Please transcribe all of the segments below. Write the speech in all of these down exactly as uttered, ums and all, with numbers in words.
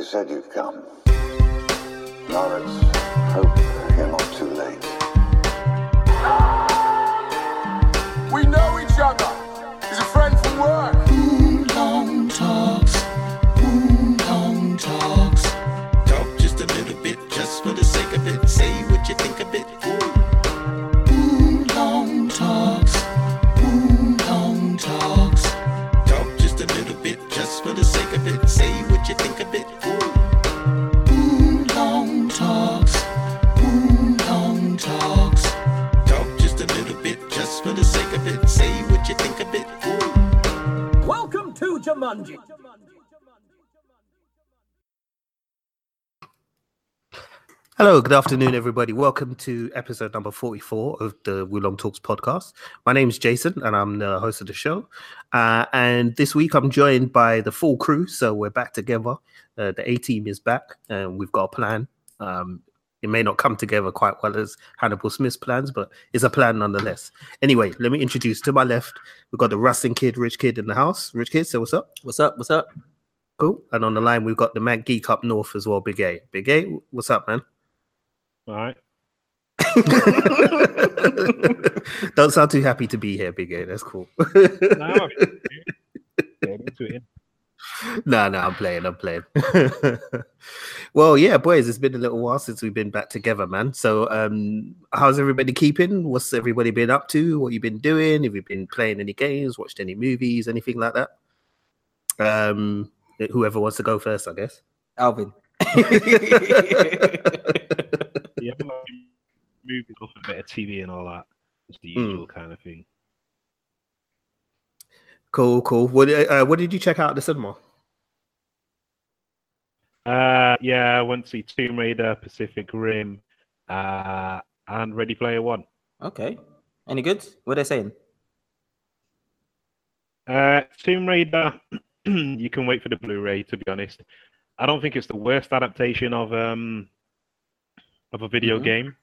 you said you'd come. Now let's hope you're not too late. We know each other. He's a friend from work. Wulong Talks. Wulong Talks. Talk just a little bit, just for the sake of it. Say what you think of it. Wulong Talks. Wulong Talks. Talk just a little bit, just for the sake of it. Say what you think of it. Wulong Talks. Wulong Talks. Talk just a little bit, just for the sake of it. Say what you think of it. Welcome to Jumanji. Hello, good afternoon, everybody. Welcome to episode number forty-four of the Wulong Talks podcast. My name is Jason, and I'm the host of the show. Uh, and this week, I'm joined by the full crew, so we're back together. Uh, the A-team is back, and we've got a plan. Um, it may not come together quite well as Hannibal Smith's plans, but it's a plan nonetheless. Anyway, let me introduce. To my left, we've got the Rustin Kid, Rich Kid in the house. Rich Kid, say what's up. What's up, what's up? Cool. And on the line, we've got the Mad Geek up north as well, Big A. Big A, what's up, man? All right. Don't sound too happy to be here, Big A. That's cool. no, I'm no, no, I'm playing. I'm playing. Well, yeah, boys, it's been a little while since we've been back together, man. So, um, how's everybody keeping? What's everybody been up to? What you been doing? Have you been playing any games? Watched any movies? Anything like that? Um, whoever wants to go first, I guess. Alvin. Yeah, like moving off a bit of T V and all that. It's the usual mm. kind of thing. Cool, cool. What uh, what did you check out at the cinema? Uh, yeah, I went to see Tomb Raider, Pacific Rim, uh, and Ready Player One. Okay. Any good? What are they saying? Uh, Tomb Raider, you can wait for the Blu-ray, to be honest. I don't think it's the worst adaptation of... Um, of a video mm-hmm. game,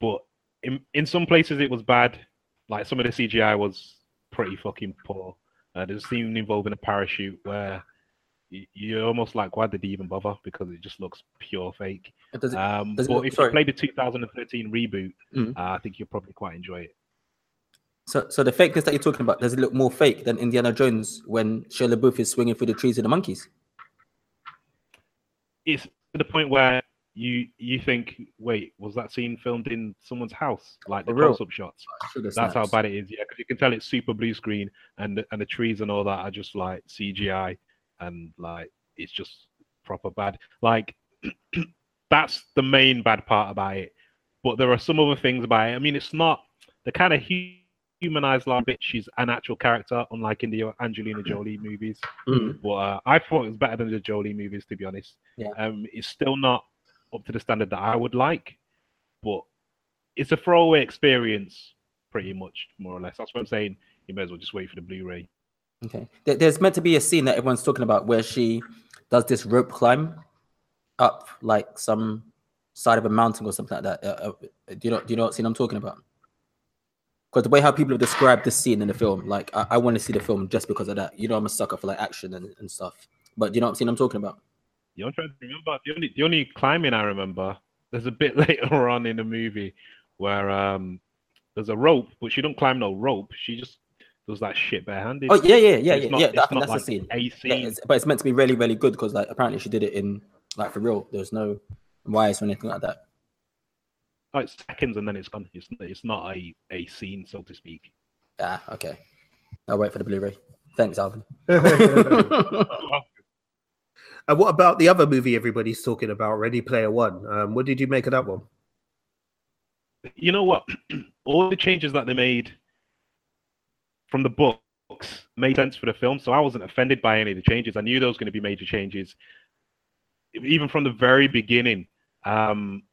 but in in some places it was bad. Like some of the C G I was pretty fucking poor. Uh, there's a scene involving a parachute where you, you're almost like, why did they even bother? Because it just looks pure fake. Does it, um, does but look, if sorry. you played the two thousand thirteen reboot, mm-hmm. uh, I think you'll probably quite enjoy it. So, so the fakeness that you're talking about, does it look more fake than Indiana Jones when Shea LaBeouf is swinging through the trees with the monkeys? It's to the point where You you think, wait, was that scene filmed in someone's house? Like the close-up shots. That's snaps. How bad it is, yeah. Because you can tell it's super blue screen, and the, and the trees and all that are just like C G I, and like it's just proper bad. Like that's the main bad part about it. But there are some other things about it. I mean, it's not the kind of humanized like bitch. She's an actual character, unlike in the Angelina Jolie movies. Mm-hmm. But uh, I thought it was better than the Jolie movies, to be honest. Yeah. Um, it's still not up to the standard that I would like, but it's a throwaway experience, pretty much, more or less. That's what I'm saying. You may as well just wait for the Blu-ray. Okay. There's meant to be a scene that everyone's talking about where she does this rope climb up like some side of a mountain or something like that. Uh, uh, do you know? Do you know what scene I'm talking about? Because the way how people have described this scene in the film, like I, I want to see the film just because of that. You know, I'm a sucker for like action and, and stuff. But do you know what scene I'm talking about? Yeah, I'm trying to remember. The only the only climbing I remember, there's a bit later on in the movie where um there's a rope, but she don't climb no rope. She just does that shit barehanded. Oh yeah, yeah, yeah, yeah. Not, yeah, I think that's like the scene. A scene. Yeah, it's, but it's meant to be really, really good because like apparently she did it in like for real. There's no wires or anything like that. Oh, it's seconds and then it's gone. It's it's not a, a scene, so to speak. Ah, okay. I'll wait for the Blu-ray. Thanks, Alvin. And what about the other movie everybody's talking about, Ready Player One? Um, what did you make of that one? You know what? All the changes that they made from the books made sense for the film, so I wasn't offended by any of the changes. I knew there was going to be major changes, even from the very beginning, um,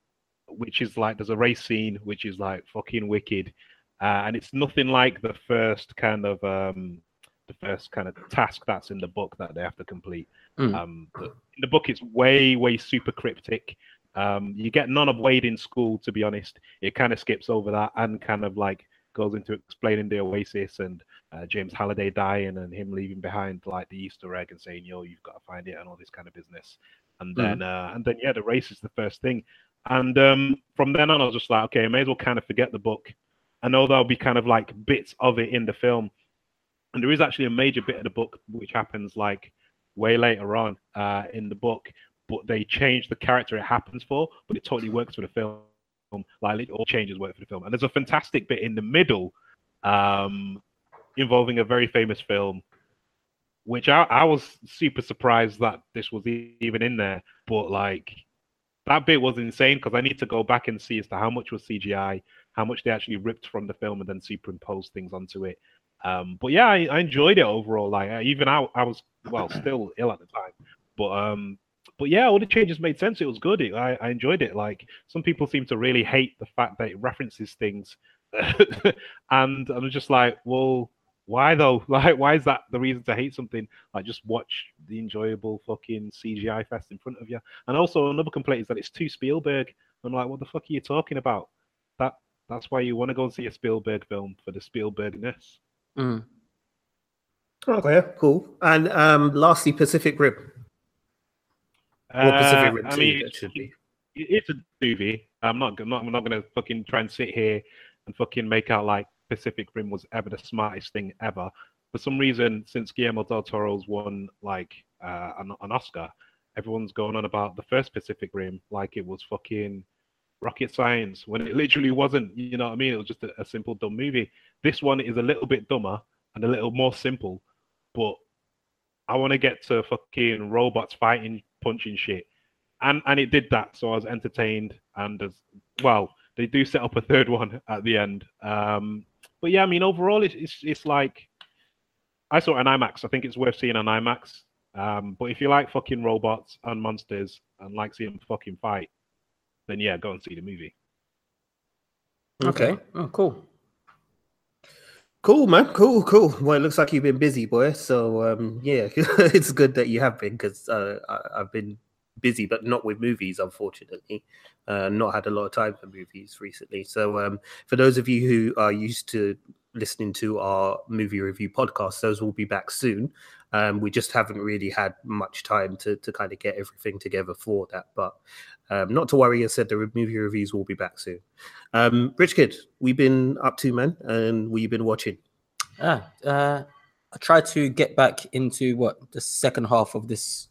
which is like there's a race scene, which is like fucking wicked. Uh, and it's nothing like the first kind of... Um, the first kind of task that's in the book that they have to complete. Mm. Um, the, in the book, it's way, way super cryptic. Um, you get none of Wade in school, to be honest. It kind of skips over that and kind of like goes into explaining the Oasis and uh, James Halliday dying and him leaving behind like the Easter egg and saying, yo, you've got to find it and all this kind of business. And then, mm. uh, and then, yeah, the race is the first thing. And um, from then on, I was just like, okay, I may as well kind of forget the book. I know there'll be kind of like bits of it in the film. And there is actually a major bit of the book which happens like way later on uh, in the book, but they change the character it happens for, but it totally works for the film. Like, it all changes work for the film. And there's a fantastic bit in the middle um, involving a very famous film, which I, I was super surprised that this was even in there. But like, that bit was insane because I need to go back and see as to how much was C G I, how much they actually ripped from the film and then superimposed things onto it. Um, but yeah, I, I enjoyed it overall. Like I, even I, I was well still ill at the time, but um, but yeah, all the changes made sense. It was good. It, I, I enjoyed it. Like, some people seem to really hate the fact that it references things, and I'm just like, well, why though? Like, why is that the reason to hate something? Like, just watch the enjoyable fucking C G I fest in front of you. And also another complaint is that it's too Spielberg. I'm like, what the fuck are you talking about? That that's why you want to go and see a Spielberg film, for the Spielbergness. Mm. Okay, cool. And um, lastly, Pacific Rim. Or uh, Pacific Rim I two, mean, it should be. It's a doobie. I'm not. I'm not. I'm not going to fucking try and sit here and fucking make out like Pacific Rim was ever the smartest thing ever. For some reason, since Guillermo del Toro's won like uh, an, an Oscar, everyone's going on about the first Pacific Rim like it was fucking rocket science, when it literally wasn't. You know what I mean? It was just a, a simple dumb movie. This one is a little bit dumber and a little more simple, but I want to get to fucking robots fighting, punching shit, and and it did that. So I was entertained, and as well, they do set up a third one at the end. Um, But yeah, I mean, overall, it's, it's it's like, I saw an IMAX. I think it's worth seeing an IMAX. Um, but if you like fucking robots and monsters and like seeing them fucking fight, then yeah, go and see the movie. Okay. okay. Oh, cool. Cool, man. Cool, cool. Well, it looks like you've been busy, boy. So um, yeah, it's good that you have been, because uh, I've been busy, but not with movies, unfortunately. Uh, not had a lot of time for movies recently. So um, for those of you who are used to listening to our movie review podcast, those will be back soon. Um, we just haven't really had much time to to kind of get everything together for that. But um, not to worry, as I said, the movie reviews will be back soon. Um, Rich Kid, we've been up to, man, and we've been watching. Ah, uh, I tried to get back into what the second half of this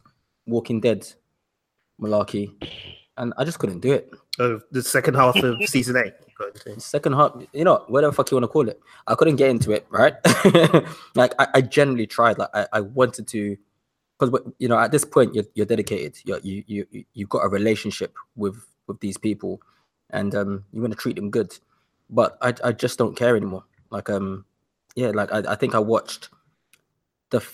Walking Dead malarkey, and I just couldn't do it. Oh, the second half of season eight. Second half, you know, whatever the fuck you want to call it. I couldn't get into it, right? Like, I, I generally tried. Like, I, I wanted to, because, you know, at this point, you're, you're dedicated. You're, you you you've got a relationship with with these people, and um, you want to treat them good. But I I just don't care anymore. Like um, yeah, like I, I think I watched the.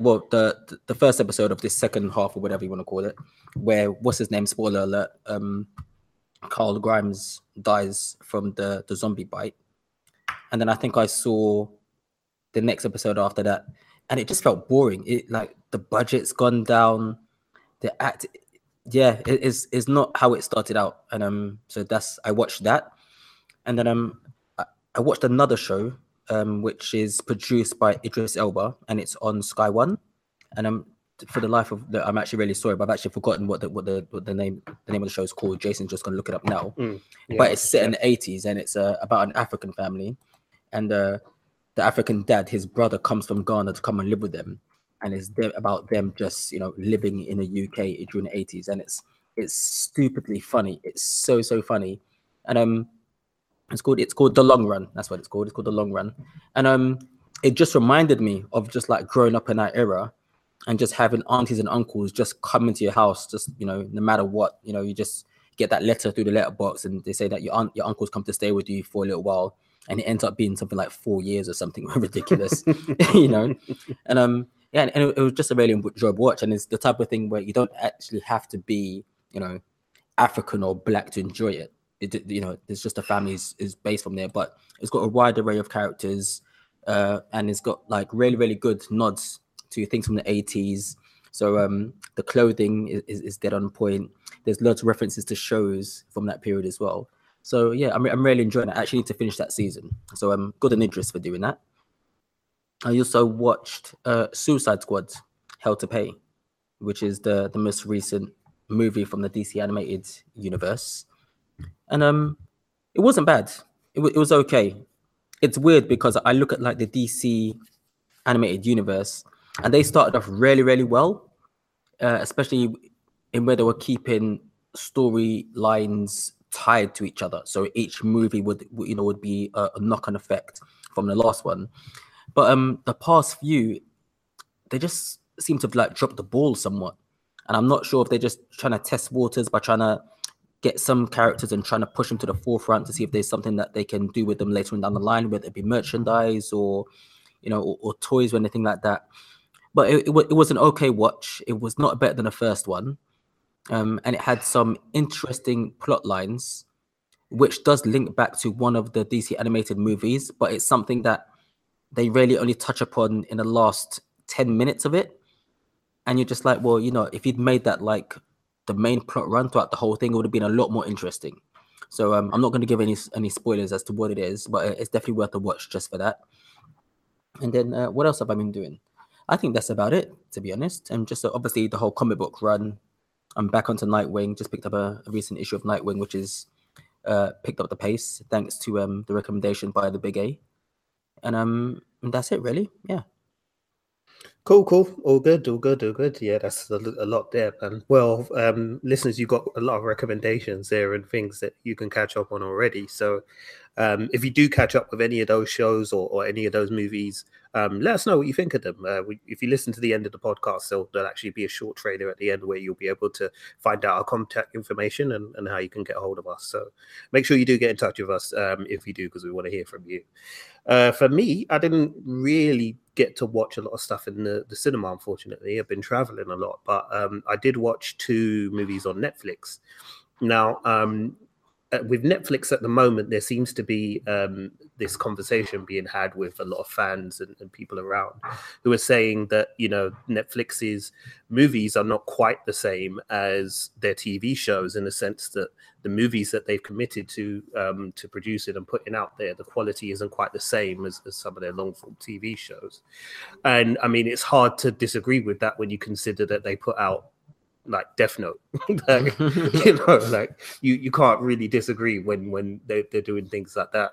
Well, the the first episode of this second half, or whatever you want to call it, where what's his name? Spoiler alert. Um, Carl Grimes dies from the the zombie bite, and then I think I saw the next episode after that, and it just felt boring. It like the budget's gone down, the act, yeah, it is is not how it started out, and um, so that's I watched that, and then um, I, I watched another show. Um, which is produced by Idris Elba, and it's on Sky One. And um, for the life of, the, I'm actually really sorry, but I've actually forgotten what the what the what the name the name of the show is called. Jason's just gonna look it up now. Mm, yeah, but it's set yeah. in the eighties, and it's uh, about an African family, and uh, the African dad, his brother, comes from Ghana to come and live with them, and it's them, about them just you know living in the U K during the eighties, and it's it's stupidly funny. It's so so funny, and um. It's called it's called The Long Run. That's what it's called. It's called The Long Run. And um, it just reminded me of just like growing up in that era and just having aunties and uncles just come into your house, just, you know, no matter what, you know, you just get that letter through the letterbox and they say that your aunt, your uncle's come to stay with you for a little while, and it ends up being something like four years or something ridiculous, you know? And um, yeah, and, and it, it was just a really enjoyable watch. And it's the type of thing where you don't actually have to be, you know, African or black to enjoy it. It, you know, it's just a family is, is based from there, but it's got a wide array of characters, uh, and it's got like really, really good nods to things from the eighties. So um, the clothing is, is, is dead on point. There's loads of references to shows from that period as well. So yeah, I'm I'm really enjoying it. I actually need to finish that season. So um, good on Idris for doing that. I also watched uh, Suicide Squad: Hell to Pay, which is the the most recent movie from the D C animated universe. And um, it wasn't bad. It, w- it was okay. It's weird because I look at like the D C animated universe and they started off really, really well, uh, especially in where they were keeping storylines tied to each other. So each movie would, you know, would be a knock-on effect from the last one. But um, the past few, they just seem to have like dropped the ball somewhat. And I'm not sure if they're just trying to test waters by trying to get some characters and trying to push them to the forefront to see if there's something that they can do with them later on down the line, whether it be merchandise or, you know, or, or toys or anything like that. But it, it, it was an okay watch. It was not better than the first one. Um, and it had some interesting plot lines, which does link back to one of the D C animated movies, but it's something that they really only touch upon in the last ten minutes of it. And you're just like, well, you know, if you'd made that like the main plot run throughout the whole thing, it would have been a lot more interesting. So um, I'm not going to give any any spoilers as to what it is, but it's definitely worth a watch just for that. And then uh, what else have I been doing? I think that's about it, to be honest. And just uh, obviously the whole comic book run. I'm back onto Nightwing. Just picked up a, a recent issue of Nightwing, which is uh, picked up the pace thanks to um, the recommendation by the Big A. And um, that's it, really. Yeah. Cool, cool. All good, all good, all good. Yeah, that's a, a lot there, man. Well, um, listeners, you got a lot of recommendations there and things that you can catch up on already. So um, if you do catch up with any of those shows or, or any of those movies, um, let us know what you think of them. Uh, we, if you listen to the end of the podcast, there'll, there'll actually be a short trailer at the end where you'll be able to find out our contact information and, and how you can get a hold of us. So make sure you do get in touch with us um, if you do, because we want to hear from you. Uh, for me, I didn't really get to watch a lot of stuff in the, the cinema, unfortunately. I've been traveling a lot, but um, I did watch two movies on Netflix. Now, um, with Netflix at the moment, there seems to be um, this conversation being had with a lot of fans and, and people around who are saying that, you know, Netflix's movies are not quite the same as their T V shows in the sense that the movies that they've committed to um, to producing and putting out there, the quality isn't quite the same as, as some of their long-form T V shows. And, I mean, it's hard to disagree with that when you consider that they put out like Death Note. Like, you know, like you, you can't really disagree when when they, they're doing things like that.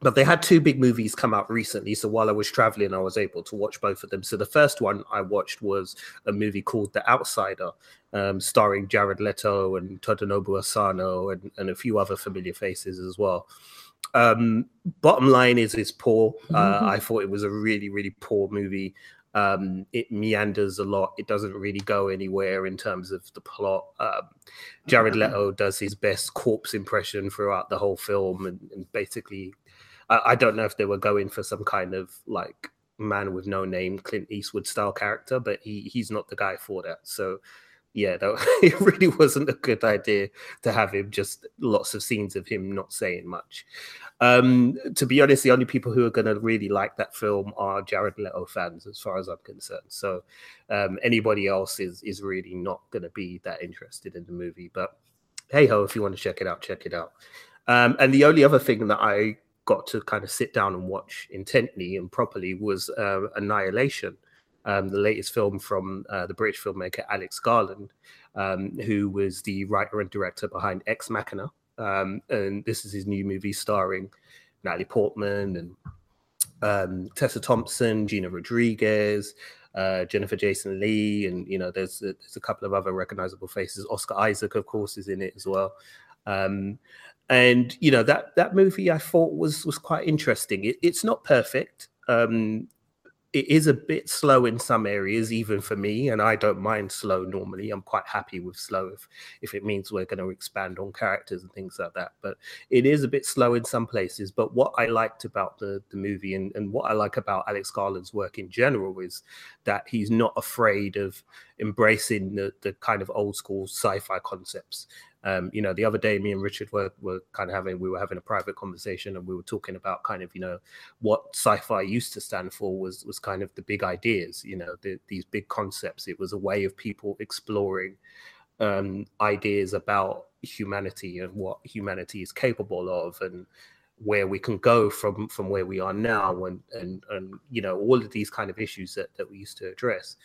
But they had two big movies come out recently, so while I was traveling, I was able to watch both of them. So the first one I watched was a movie called The Outsider, um, starring Jared Leto and Tadanobu Asano and, and a few other familiar faces as well. Um, bottom line is it's poor. Uh, mm-hmm. I thought it was a really, really poor movie. Um, it meanders a lot. It doesn't really go anywhere in terms of the plot. Um, Jared Leto does his best corpse impression throughout the whole film. And, and basically, I, I don't know if they were going for some kind of like man with no name, Clint Eastwood style character, but he he's not the guy for that. So yeah, that, it really wasn't a good idea to have him, just lots of scenes of him not saying much. Um, to be honest, the only people who are going to really like that film are Jared Leto fans, as far as I'm concerned. So um, anybody else is is really not going to be that interested in the movie. But hey-ho, if you want to check it out, check it out. Um, and the only other thing that I got to kind of sit down and watch intently and properly was uh, Annihilation, um, the latest film from uh, the British filmmaker Alex Garland, um, who was the writer and director behind Ex Machina. Um, and this is his new movie starring Natalie Portman and um, Tessa Thompson, Gina Rodriguez, uh, Jennifer Jason Leigh, and you know, there's a, there's a couple of other recognizable faces. Oscar Isaac, of course, is in it as well. Um, and you know, that that movie I thought was was quite interesting. It, it's not perfect. Um, it is a bit slow in some areas, even for me, and I don't mind slow normally. I'm quite happy with slow if, if it means we're going to expand on characters and things like that. But it is a bit slow in some places. But what I liked about the, the movie and, and what I like about Alex Garland's work in general is that he's not afraid of embracing the, the kind of old school sci-fi concepts. Um, you know, the other day, me and Richard were, were kind of having, we were having a private conversation and we were talking about kind of, you know, what sci-fi used to stand for was was kind of the big ideas, you know, the, these big concepts. It was a way of people exploring um, ideas about humanity and what humanity is capable of and where we can go from from where we are now, and and, and you know, all of these kind of issues that, that we used to address,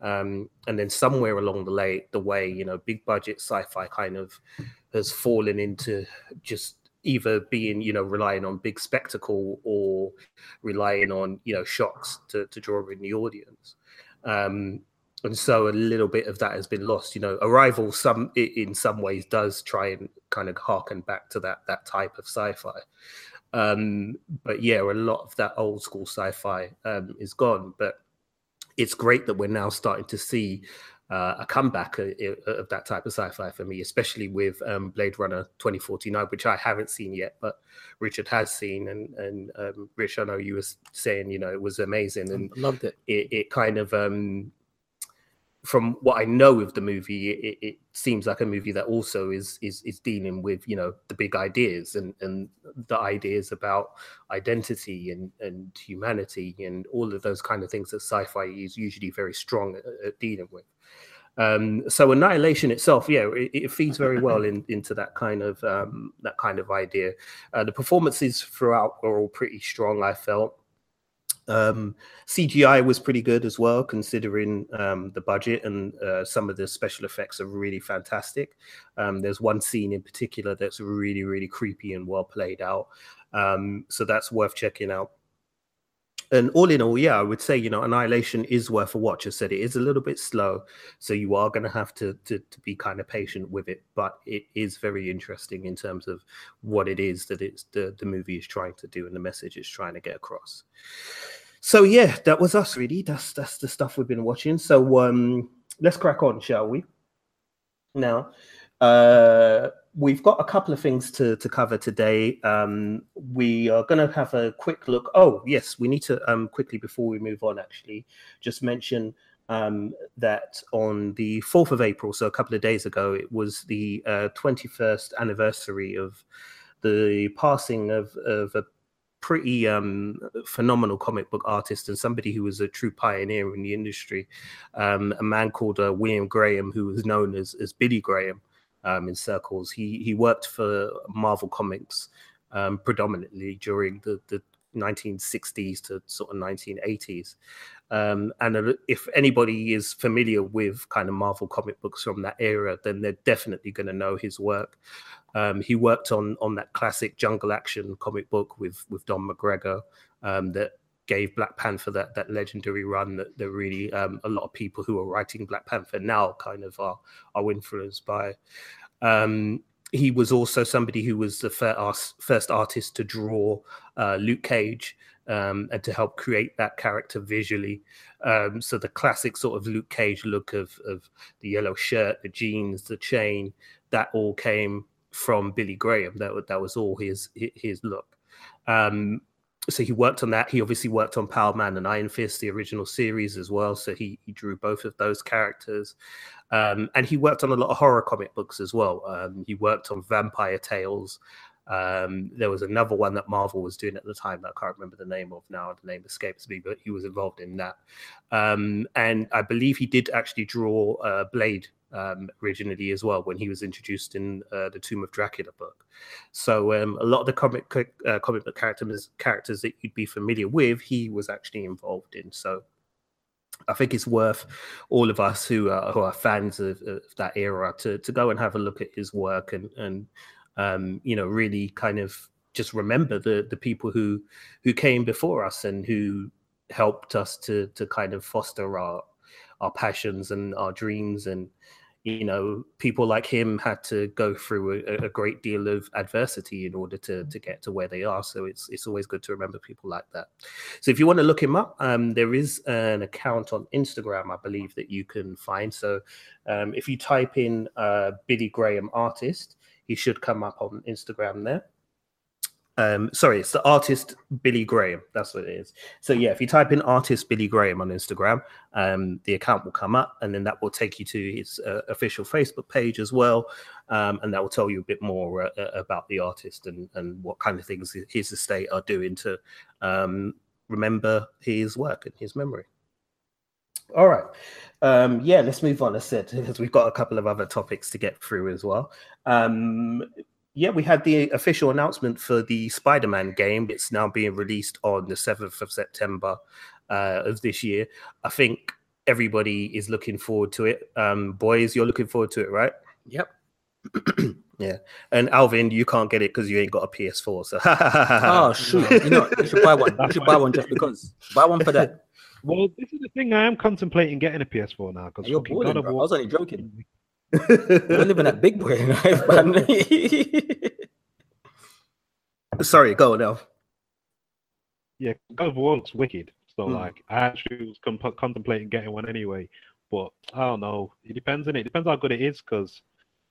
um, and then somewhere along the way, the way you know, big budget sci-fi kind of has fallen into just either being, you know, relying on big spectacle or relying on, you know, shocks to, to draw in the audience. Um, and so a little bit of that has been lost. You know, Arrival some in some ways does try and kind of harken back to that that type of sci-fi. Um, but yeah, a lot of that old school sci-fi um, is gone. But it's great that we're now starting to see uh, a comeback of, of that type of sci-fi for me, especially with um, Blade Runner twenty forty-nine, which I haven't seen yet, but Richard has seen. And, and um, Rich, I know you were saying, you know, it was amazing. And I loved it. It, it kind of... Um, from what I know of the movie, it, it seems like a movie that also is, is is dealing with, you know, the big ideas and, and the ideas about identity and, and humanity and all of those kind of things that sci-fi is usually very strong at, at dealing with. Um, so Annihilation itself, yeah, it, it feeds very well in, into that kind of um, that kind of idea. Uh, the performances throughout were all pretty strong, I felt. Um, C G I was pretty good as well, considering um, the budget, and uh, some of the special effects are really fantastic. Um, there's one scene in particular that's really, really creepy and well played out. Um, so that's worth checking out. And all in all, yeah, I would say, you know, Annihilation is worth a watch. I said it is a little bit slow, so you are going to have to, to to be kind of patient with it. But it is very interesting in terms of what it is that it's the, the movie is trying to do and the message it's trying to get across. So, yeah, that was us, really. That's, that's the stuff we've been watching. So um, let's crack on, shall we? Now, uh, we've got a couple of things to, to cover today. Um, we are going to have a quick look. Oh, yes, we need to um, quickly, before we move on, actually, just mention um, that on the fourth of April, so a couple of days ago, it was the uh, twenty-first anniversary of the passing of, of a pretty um, phenomenal comic book artist and somebody who was a true pioneer in the industry, um, a man called uh, William Graham, who was known as, as Billy Graham. Um, in circles, he he worked for Marvel Comics um, predominantly during the, the nineteen sixties to sort of nineteen eighties. Um, and if anybody is familiar with kind of Marvel comic books from that era, then they're definitely going to know his work. Um, he worked on on that classic Jungle Action comic book with with Don McGregor um, that gave Black Panther that that legendary run that, that really um, a lot of people who are writing Black Panther now kind of are are influenced by. Um, he was also somebody who was the first, first artist to draw uh, Luke Cage um, and to help create that character visually. Um, so the classic sort of Luke Cage look of, of the yellow shirt, the jeans, the chain, that all came from Billy Graham. That, that was all his, his look. Um, So he worked on that. He obviously worked on Power Man and Iron Fist, the original series as well. So he, he drew both of those characters. Um, and he worked on a lot of horror comic books as well. Um, he worked on Vampire Tales. Um, there was another one that Marvel was doing at the time that I can't remember the name of now. The name escapes me, but he was involved in that. Um, and I believe he did actually draw uh, Blade Um, originally as well when he was introduced in uh, the Tomb of Dracula book. So um, a lot of the comic uh, comic book characters, characters that you'd be familiar with, he was actually involved in. So I think it's worth all of us who are, who are fans of, of that era to, to go and have a look at his work and, and um, you know, really kind of just remember the, the people who, who came before us and who helped us to, to kind of foster our, our passions and our dreams. And you know, people like him had to go through a, a great deal of adversity in order to to get to where they are. So it's it's always good to remember people like that. So if you want to look him up, um, there is an account on Instagram, I believe, that you can find. So um, if you type in uh, Billy Graham artist, he should come up on Instagram there. Um, sorry, it's the artist Billy Graham. That's what it is. So yeah, if you type in artist Billy Graham on Instagram, um, the account will come up, and then that will take you to his uh, official Facebook page as well, um, and that will tell you a bit more uh, about the artist and, and what kind of things his estate are doing to um, remember his work and his memory. All right. Um, yeah, let's move on, I said, because we've got a couple of other topics to get through as well. Um, Yeah, we had the official announcement for the Spider-Man game. It's now being released on the seventh of September uh, of this year. I think everybody is looking forward to it. Um, boys, you're looking forward to it, right? Yep. Yeah. And Alvin, you can't get it because you ain't got a P S four. So. Oh, shoot. You know, you should buy one. You should buy one just because. Buy one for that. Well, this is the thing. I am contemplating getting a P S four now. Because hey, you're boring, bro. I was only joking. We're living that big boy life, man. Sorry, go now. Yeah, God of War looks wicked. So, mm. like, I actually was comp- contemplating getting one anyway. But I don't know. It depends, innit? It depends how good it is, because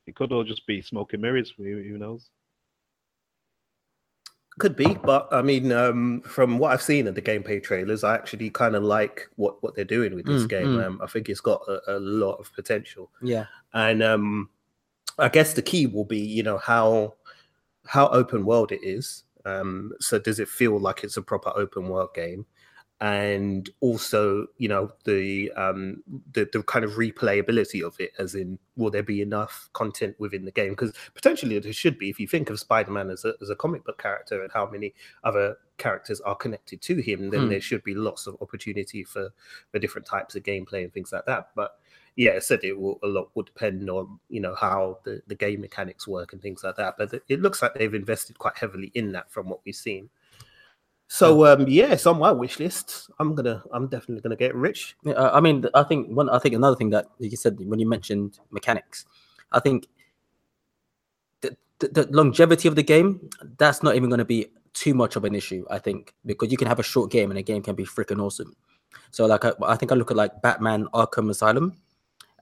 it could all just be smoke and mirrors. Who, who knows? Could be, but I mean, um, from what I've seen in the gameplay trailers, I actually kind of like what, what they're doing with this mm, game. Mm. Um, I think it's got a, a lot of potential. Yeah, and um, I guess the key will be, you know, how how open world it is. Um, so does it feel like it's a proper open world game? And also, you know, the um, the, the kind of replayability of it, as in, will there be enough content within the game? Because potentially there should be, if you think of Spider-Man as a, as a comic book character and how many other characters are connected to him, then mm. there should be lots of opportunity for, for different types of gameplay and things like that. But yeah, I said it will, a lot will depend on, you know, how the, the game mechanics work and things like that. But it looks like they've invested quite heavily in that from what we've seen. So um, yeah, it's on my wish list. I'm gonna, I'm definitely gonna get rich. Yeah, I mean, I think one, I think another thing that you said when you mentioned mechanics, I think the, the, the longevity of the game, that's not even going to be too much of an issue. I think because you can have a short game and a game can be freaking awesome. So like, I, I think I look at like Batman Arkham Asylum,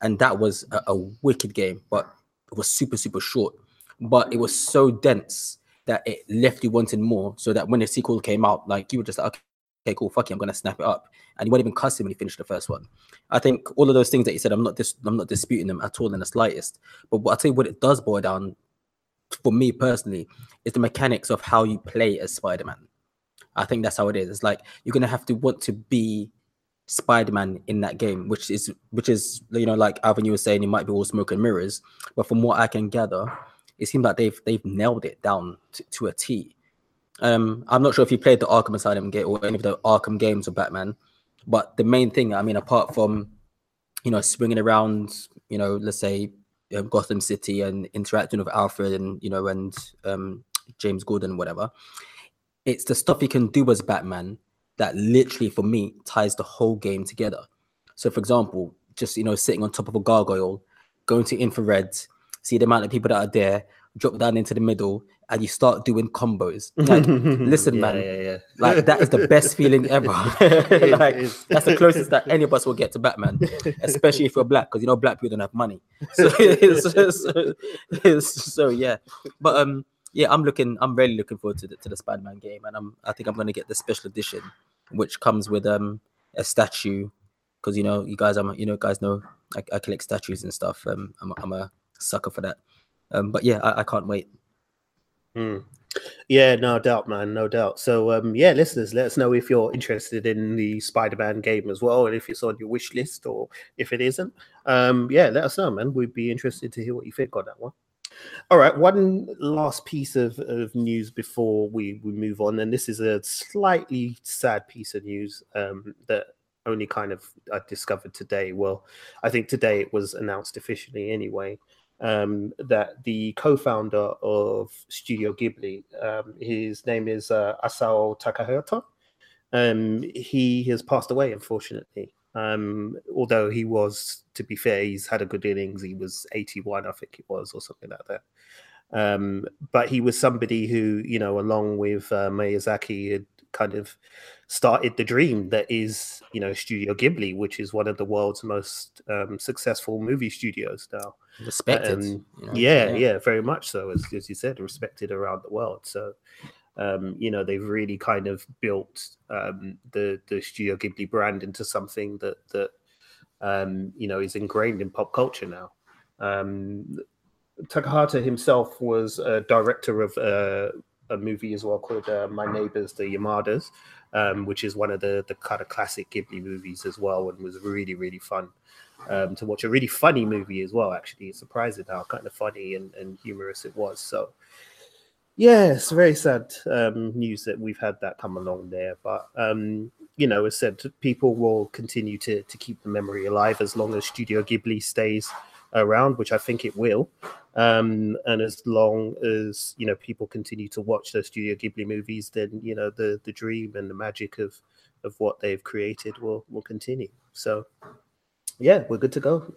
and that was a, a wicked game, but it was super super short, but it was so dense that it left you wanting more, so that when the sequel came out, like you were just like, okay, okay cool, fuck it, I'm gonna snap it up, and you weren't even cussing when you finished the first one. I think all of those things that you said, I'm not dis- I'm not disputing them at all in the slightest. But I'll tell you what it does boil down for me personally is the mechanics of how you play as Spider-Man. I think that's how it is. It's like you're gonna have to want to be Spider-Man in that game, which is which is you know like Alvin, you were saying, it might be all smoke and mirrors, but from what I can gather, it seems like they've they've nailed it down to, to a T. Um, I'm not sure if you played the Arkham Asylum game or any of the Arkham games or Batman, but the main thing, I mean, apart from, you know, swinging around, you know, let's say uh, Gotham City and interacting with Alfred and, you know, and um, James Gordon, whatever, it's the stuff you can do as Batman that literally, for me, ties the whole game together. So, for example, just, you know, sitting on top of a gargoyle, going to infrared, see the amount of people that are there, drop down into the middle, and you start doing combos. Like, listen, yeah, man, yeah, yeah. like that is the best feeling ever. Like is, that's the closest that any of us will get to Batman, especially if you're black, because you know black people don't have money. So, so, so, so yeah, but um, yeah, I'm looking, I'm really looking forward to the to the Spider-Man game, and I'm, I think I'm gonna get the special edition, which comes with um a statue, because you know you guys, I'm, you know guys know I, I collect statues and stuff. Um, I'm, I'm a sucker for that, um but yeah, I, I can't wait. mm. Yeah, no doubt, man, no doubt. So um yeah, listeners, let us know if you're interested in the Spider-Man game as well, and if it's on your wish list or if it isn't. Um yeah, let us know, man. We'd be interested to hear what you think on that one. All right, one last piece of, of news before we, we move on, and this is a slightly sad piece of news um that only kind of I discovered today. Well, I think today it was announced officially anyway. Um, that the co-founder of Studio Ghibli, um, his name is uh, Isao Takahata. Um, he has passed away, unfortunately. Um, although he was, to be fair, he's had a good innings. He was eighty-one, I think it was, or something like that. Um, but he was somebody who, you know, along with uh, Miyazaki, had kind of started the dream that is, you know, Studio Ghibli, which is one of the world's most um, successful movie studios now. Respected. Um, you know, yeah, yeah, yeah, very much so, as, as you said, respected around the world. So, um, you know, they've really kind of built um, the, the Studio Ghibli brand into something that, that um, you know, is ingrained in pop culture now. Um, Takahata himself was a director of uh, a movie as well called uh, My Neighbors, the Yamadas, um, which is one of the, the kind of classic Ghibli movies as well, and was really, really fun. um, to watch a really funny movie as well, actually. It's surprising how kind of funny and, and humorous it was. So, yeah, it's very sad um, news that we've had that come along there. But, um, you know, as said, people will continue to, to keep the memory alive as long as Studio Ghibli stays around, which I think it will. Um, and as long as, you know, people continue to watch those Studio Ghibli movies, then, you know, the, the dream and the magic of, of what they've created will, will continue. So, yeah, we're good to go.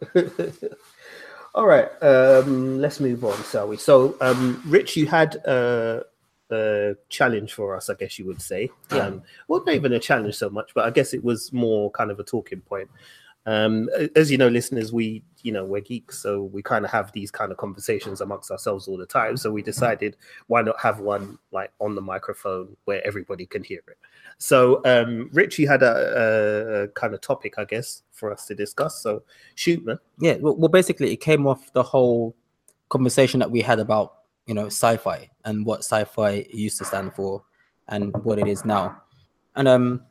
All right, um, let's move on, shall we? So, um, Rich, you had a, a challenge for us, I guess you would say. Yeah. Um, well, not even a challenge so much, but I guess it was more kind of a talking point. Um, as you know, listeners, we, you know, we're geeks, so we kind of have these kind of conversations amongst ourselves all the time. So we decided, why not have one like on the microphone where everybody can hear it? So, um, Rich, you had a, a kind of topic, I guess, for us to discuss. So shoot, man. Yeah. Well, basically, it came off the whole conversation that we had about, you know, sci-fi and what sci-fi used to stand for and what it is now. And, um,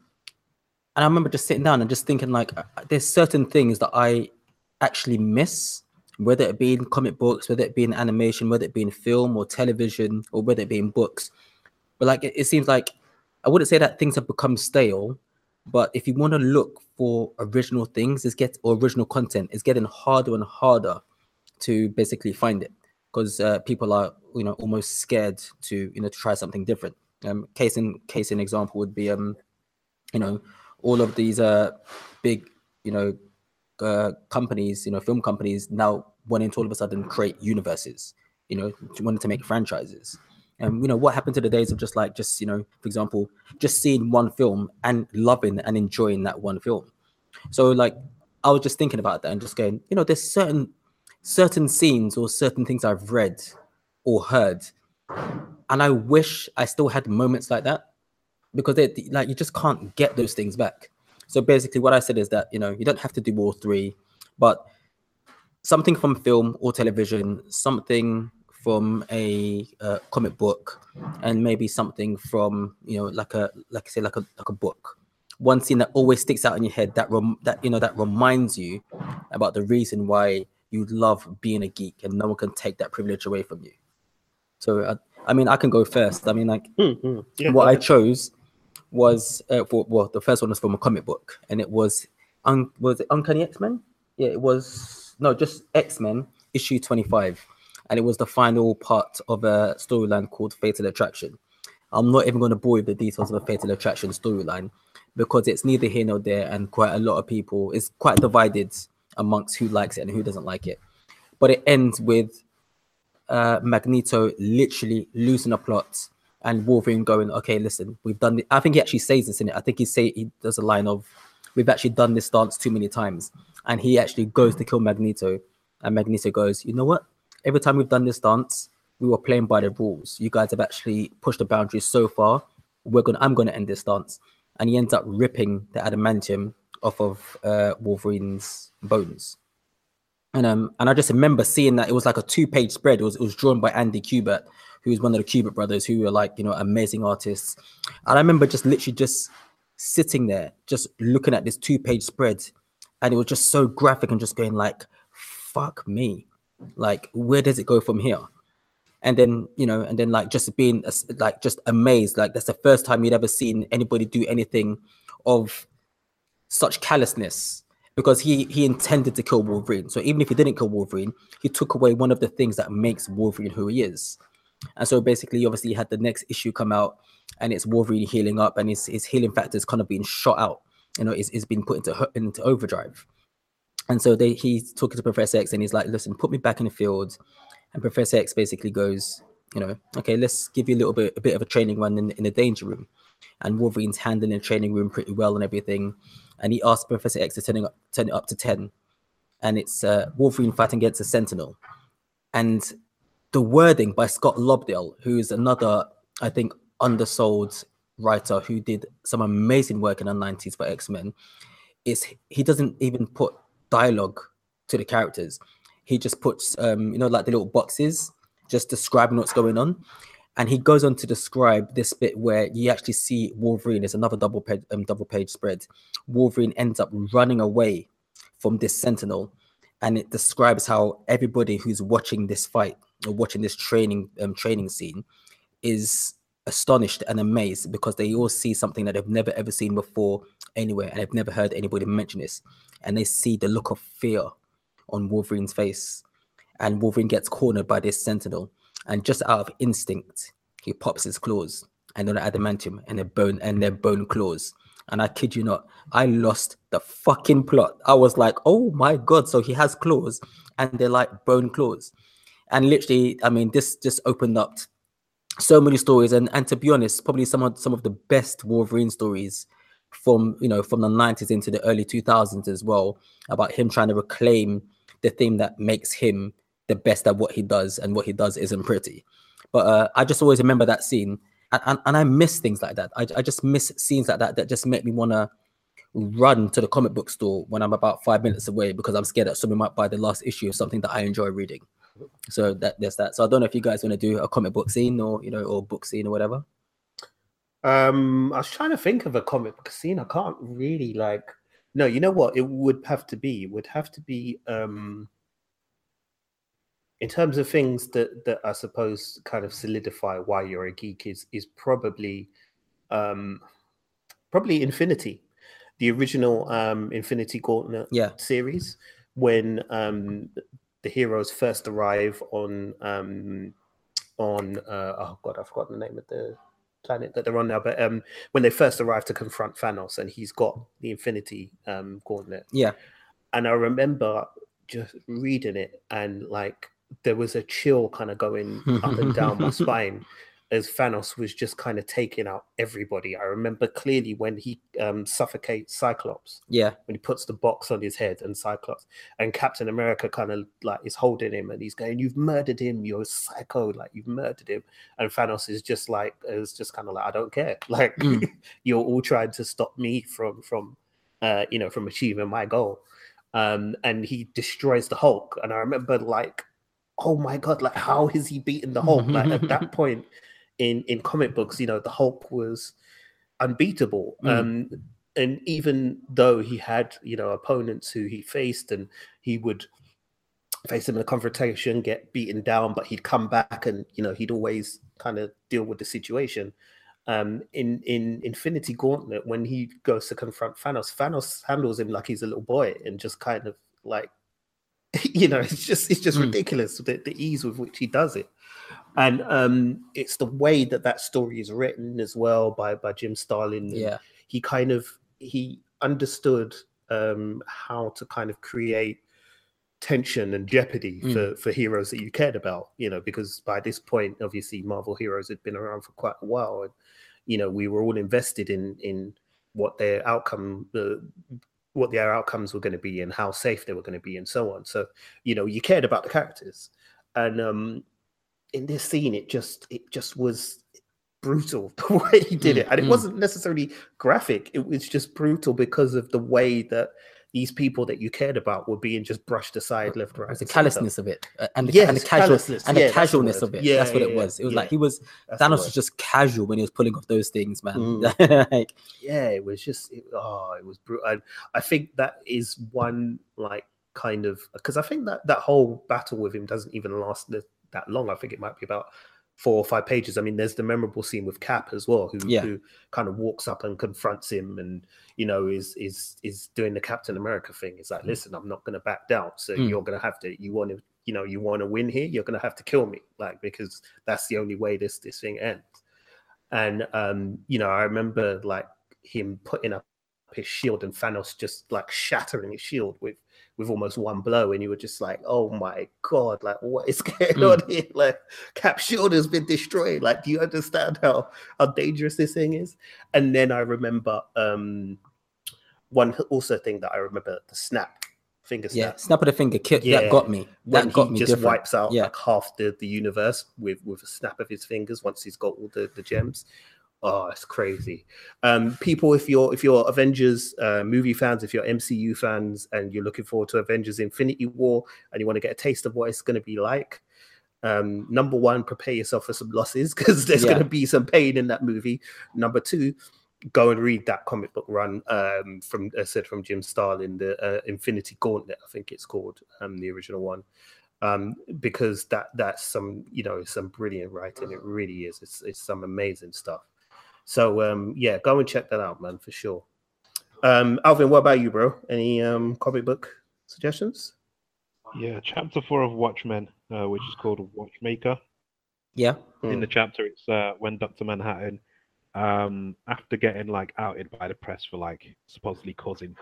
And I remember just sitting down and just thinking, like, there's certain things that I actually miss, whether it be in comic books, whether it be in animation, whether it be in film or television, or whether it be in books. But, like, it, it seems like, I wouldn't say that things have become stale, but if you want to look for original things, it's get, or original content, it's getting harder and harder to basically find it, because uh, people are, you know, almost scared to, you know, to try something different. Um, case in case in example would be, um, you know, all of these uh, big, you know, uh, companies, you know, film companies now wanting to all of a sudden create universes, you know, wanting to make franchises. And, you know, what happened to the days of just like, just, you know, for example, just seeing one film and loving and enjoying that one film. So, like, I was just thinking about that and just going, you know, there's certain, certain scenes or certain things I've read or heard, and I wish I still had moments like that, because they, like, you just can't get those things back. So basically what I said is that, you know, you don't have to do all three, but something from film or television, something from a uh, comic book, and maybe something from, you know, like a, like I say, like a, like a book. One scene that always sticks out in your head that, rem that, you know, that reminds you about the reason why you love being a geek, and no one can take that privilege away from you. So, uh, I mean, I can go first. I mean, like, mm-hmm. yeah, what I chose was uh, for, well, the first one was from a comic book, and it was un was it Uncanny X-Men? Yeah, it was no, just X-Men issue twenty-five, and it was the final part of a storyline called Fatal Attraction. I'm not even going to bore you with the details of a Fatal Attraction storyline, because it's neither here nor there, and quite a lot of people, it's quite divided amongst who likes it and who doesn't like it. But it ends with uh, Magneto literally losing a plot, and Wolverine going, okay, listen, we've done it. I think he actually says this in it. I think he say he does a line of, we've actually done this dance too many times. And he actually goes to kill Magneto. And Magneto goes, you know what? Every time we've done this dance, we were playing by the rules. You guys have actually pushed the boundaries so far. We're gonna, I'm going to end this dance. And he ends up ripping the adamantium off of uh, Wolverine's bones. And um, and I just remember seeing that. It was like a two-page spread. It was, it was drawn by Andy Kubert, who's one of the Kubert brothers, who were, like, you know, amazing artists. And I remember just literally just sitting there, just looking at this two-page spread, and it was just so graphic, and just going, like, fuck me. Like, where does it go from here? And then, you know, and then, like, just being, like, just amazed. Like, that's the first time you'd ever seen anybody do anything of such callousness, because he, he intended to kill Wolverine. So even if he didn't kill Wolverine, he took away one of the things that makes Wolverine who he is. And so basically, obviously, he had the next issue come out, and it's Wolverine healing up, and his, his healing factor is kind of being shot out. You know, it's, it's been put into, into overdrive. And so they, he's talking to Professor X, and he's like, listen, put me back in the field. And Professor X basically goes, you know, okay, let's give you a little bit, a bit of a training run in, in the danger room. And Wolverine's handling the training room pretty well and everything. And he asks Professor X to turn it up, turn it up to ten. And it's uh, Wolverine fighting against a Sentinel. And the wording by Scott Lobdell, who is another, I think, undersold writer who did some amazing work in the nineties for X-Men, is he doesn't even put dialogue to the characters. He just puts, um, you know, like the little boxes, just describing what's going on. And he goes on to describe this bit where you actually see Wolverine. It's another double page, um, double page spread. Wolverine ends up running away from this Sentinel, and it describes how everybody who's watching this fight or watching this training um, training scene is astonished and amazed because they all see something that they've never ever seen before anywhere, and they've never heard anybody mention this, and they see the look of fear on Wolverine's face, and Wolverine gets cornered by this Sentinel, and just out of instinct he pops his claws, and they're adamantium and their bone and their bone claws. And I kid you not, I lost the fucking plot. I was like, oh my God, so he has claws and they're like bone claws. And literally, I mean, this just opened up so many stories. And, and to be honest, probably some of, some of the best Wolverine stories from, you know, from the nineties into the early two thousands as well, about him trying to reclaim the thing that makes him the best at what he does, and what he does isn't pretty. But uh, I just always remember that scene. And, and, and I miss things like that. I, I just miss scenes like that that just make me want to run to the comic book store when I'm about five minutes away because I'm scared that someone might buy the last issue of something that I enjoy reading. So that there's that. So I don't know if you guys want to do a comic book scene or, you know, or book scene or whatever. Um, I was trying to think of a comic book scene. I can't really like... No, you know what? It would have to be. It would have to be... Um... In terms of things that, that I suppose kind of solidify why you're a geek is is probably um, probably Infinity, the original um, Infinity Gauntlet yeah. series, when um, the heroes first arrive on um, on uh, oh god, I've forgotten the name of the planet that they're on now, but um, when they first arrive to confront Thanos and he's got the Infinity um, Gauntlet. Yeah, and I remember just reading it and like. There was a chill kind of going up and down my spine as Thanos was just kind of taking out everybody. I remember clearly when he um, suffocates Cyclops. Yeah. When he puts the box on his head and Cyclops and Captain America kind of like is holding him and he's going, "You've murdered him. You're a psycho. Like you've murdered him." And Thanos is just like, it's just kind of like, "I don't care. Like mm. you're all trying to stop me from, from, uh, you know, from achieving my goal." Um, and he destroys the Hulk. And I remember like, oh my God, like how has he beaten the Hulk? Like at that point in, in comic books, you know, the Hulk was unbeatable. Mm. Um, and even though he had, you know, opponents who he faced and he would face him in a confrontation, get beaten down, but he'd come back and, you know, he'd always kind of deal with the situation. Um, in, in Infinity Gauntlet, when he goes to confront Thanos, Thanos handles him like he's a little boy and just kind of like, you know, it's just it's just mm. ridiculous the, the ease with which he does it, and um, it's the way that that story is written as well by by Jim Starlin. Yeah, he kind of he understood um, how to kind of create tension and jeopardy mm. for for heroes that you cared about. You know, because by this point, obviously, Marvel heroes had been around for quite a while, and you know, we were all invested in in what their outcome. The, what their outcomes were going to be and how safe they were going to be and so on. So, you know, you cared about the characters. And um, in this scene, it just it just was brutal the way he did mm, it. And it mm. wasn't necessarily graphic. It was just brutal because of the way that these people that you cared about were being just brushed aside left, right. The callousness of it. And the, yes, and the, casual, and the yeah, casualness the of it. Yeah, that's what yeah, it was. It was yeah, like he was, Thanos was just casual when he was pulling off those things, man. Mm. like, yeah, it was just, it, oh, it was brutal. I, I think that is one, like, kind of, because I think that that whole battle with him doesn't even last the, that long. I think it might be about four or five pages. I mean, there's the memorable scene with Cap as well, who, yeah. who kind of walks up and confronts him and, you know, is is is doing the Captain America thing. It's like, listen, I'm not going to back down. So mm. you're going to have to, you want to, you know, you want to win here. You're going to have to kill me, like, because that's the only way this, this thing ends. And, um, you know, I remember like him putting up his shield and Thanos just like shattering his shield with, with almost one blow, and you were just like, "Oh my God! Like, what is going mm. on here? Like, Cap's shield has been destroyed. Like, do you understand how how dangerous this thing is?" And then I remember um, one also thing that I remember: the snap, finger snap, yeah, snap of the finger. Kick, yeah. That got me. That when got he me. Just different. Wipes out yeah. like half the, the universe with with a snap of his fingers once he's got all the, the gems. Oh, it's crazy. Um, people, if you're if you're Avengers uh, movie fans, if you're M C U fans and you're looking forward to Avengers Infinity War and you want to get a taste of what it's going to be like, um, number one, prepare yourself for some losses because there's yeah. going to be some pain in that movie. Number two, go and read that comic book run um, from I said from Jim Starlin, the uh, Infinity Gauntlet, I think it's called, um, the original one, um, because that that's some you know some brilliant writing. It really is. It's it's some amazing stuff. So um, yeah, go and check that out, man, for sure. Um, Alvin, what about you, bro? Any um, comic book suggestions? Yeah, chapter four of Watchmen, uh, which is called Watchmaker. Yeah. Mm. In the chapter, it's uh, when Doctor Manhattan, um, after getting like outed by the press for like supposedly causing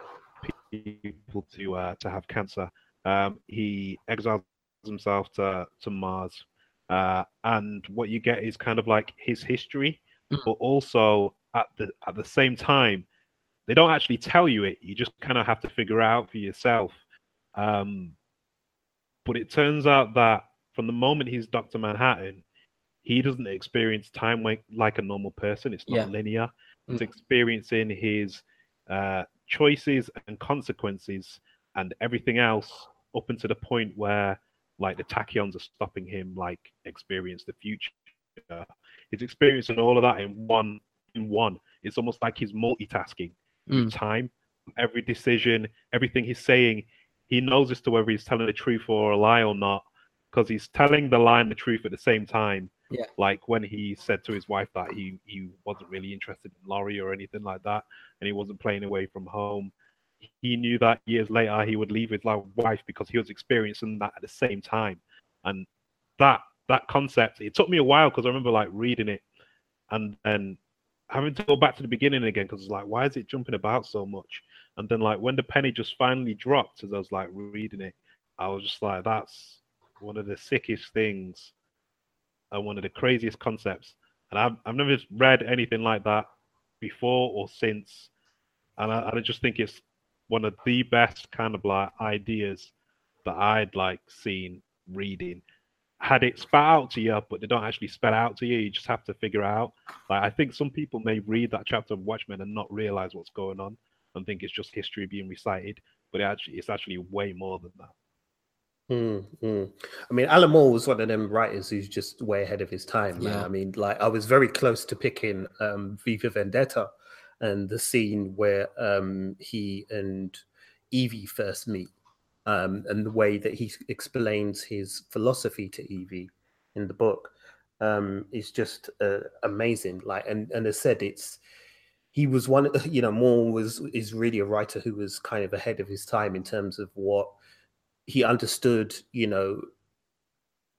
people to uh, to have cancer, um, he exiles himself to to Mars, uh, and what you get is kind of like his history, mm. but also at the at the same time, they don't actually tell you it. You just kind of have to figure out for yourself. Um, but it turns out that from the moment he's Doctor Manhattan, he doesn't experience time like, like a normal person. It's not yeah. linear. It's mm. experiencing his uh, choices and consequences and everything else up until the point where, like, the tachyons are stopping him, like, experience the future. He's experiencing all of that in one. In one, it's almost like he's multitasking mm. time. Every decision, everything he's saying, he knows as to whether he's telling the truth or a lie or not, because he's telling the lie and the truth at the same time. Yeah. Like when he said to his wife that he, he wasn't really interested in Laurie or anything like that, and he wasn't playing away from home. He knew that years later he would leave his wife because he was experiencing that at the same time. And that that concept, it took me a while because I remember like reading it and and having to go back to the beginning again because it's like, why is it jumping about so much? And then like when the penny just finally dropped as I was like reading it, I was just like, that's one of the sickest things and one of the craziest concepts. And I've, I've never read anything like that before or since. And I, I just think it's one of the best kind of like ideas that I'd like seen reading. Had it spat out to you, but they don't actually spell out to you. You just have to figure out. Like, I think some people may read that chapter of Watchmen and not realize what's going on and think it's just history being recited. But it actually, it's actually way more than that. Mm, mm. I mean, Alan Moore was one of them writers who's just way ahead of his time, man. Yeah. I mean, like, I was very close to picking um, V for Vendetta and the scene where um, he and Evie first meet, um, and the way that he explains his philosophy to Evie in the book um, is just uh, amazing. Like, and, and as said, it's he was one, you know, Moore was is really a writer who was kind of ahead of his time in terms of what he understood, you know,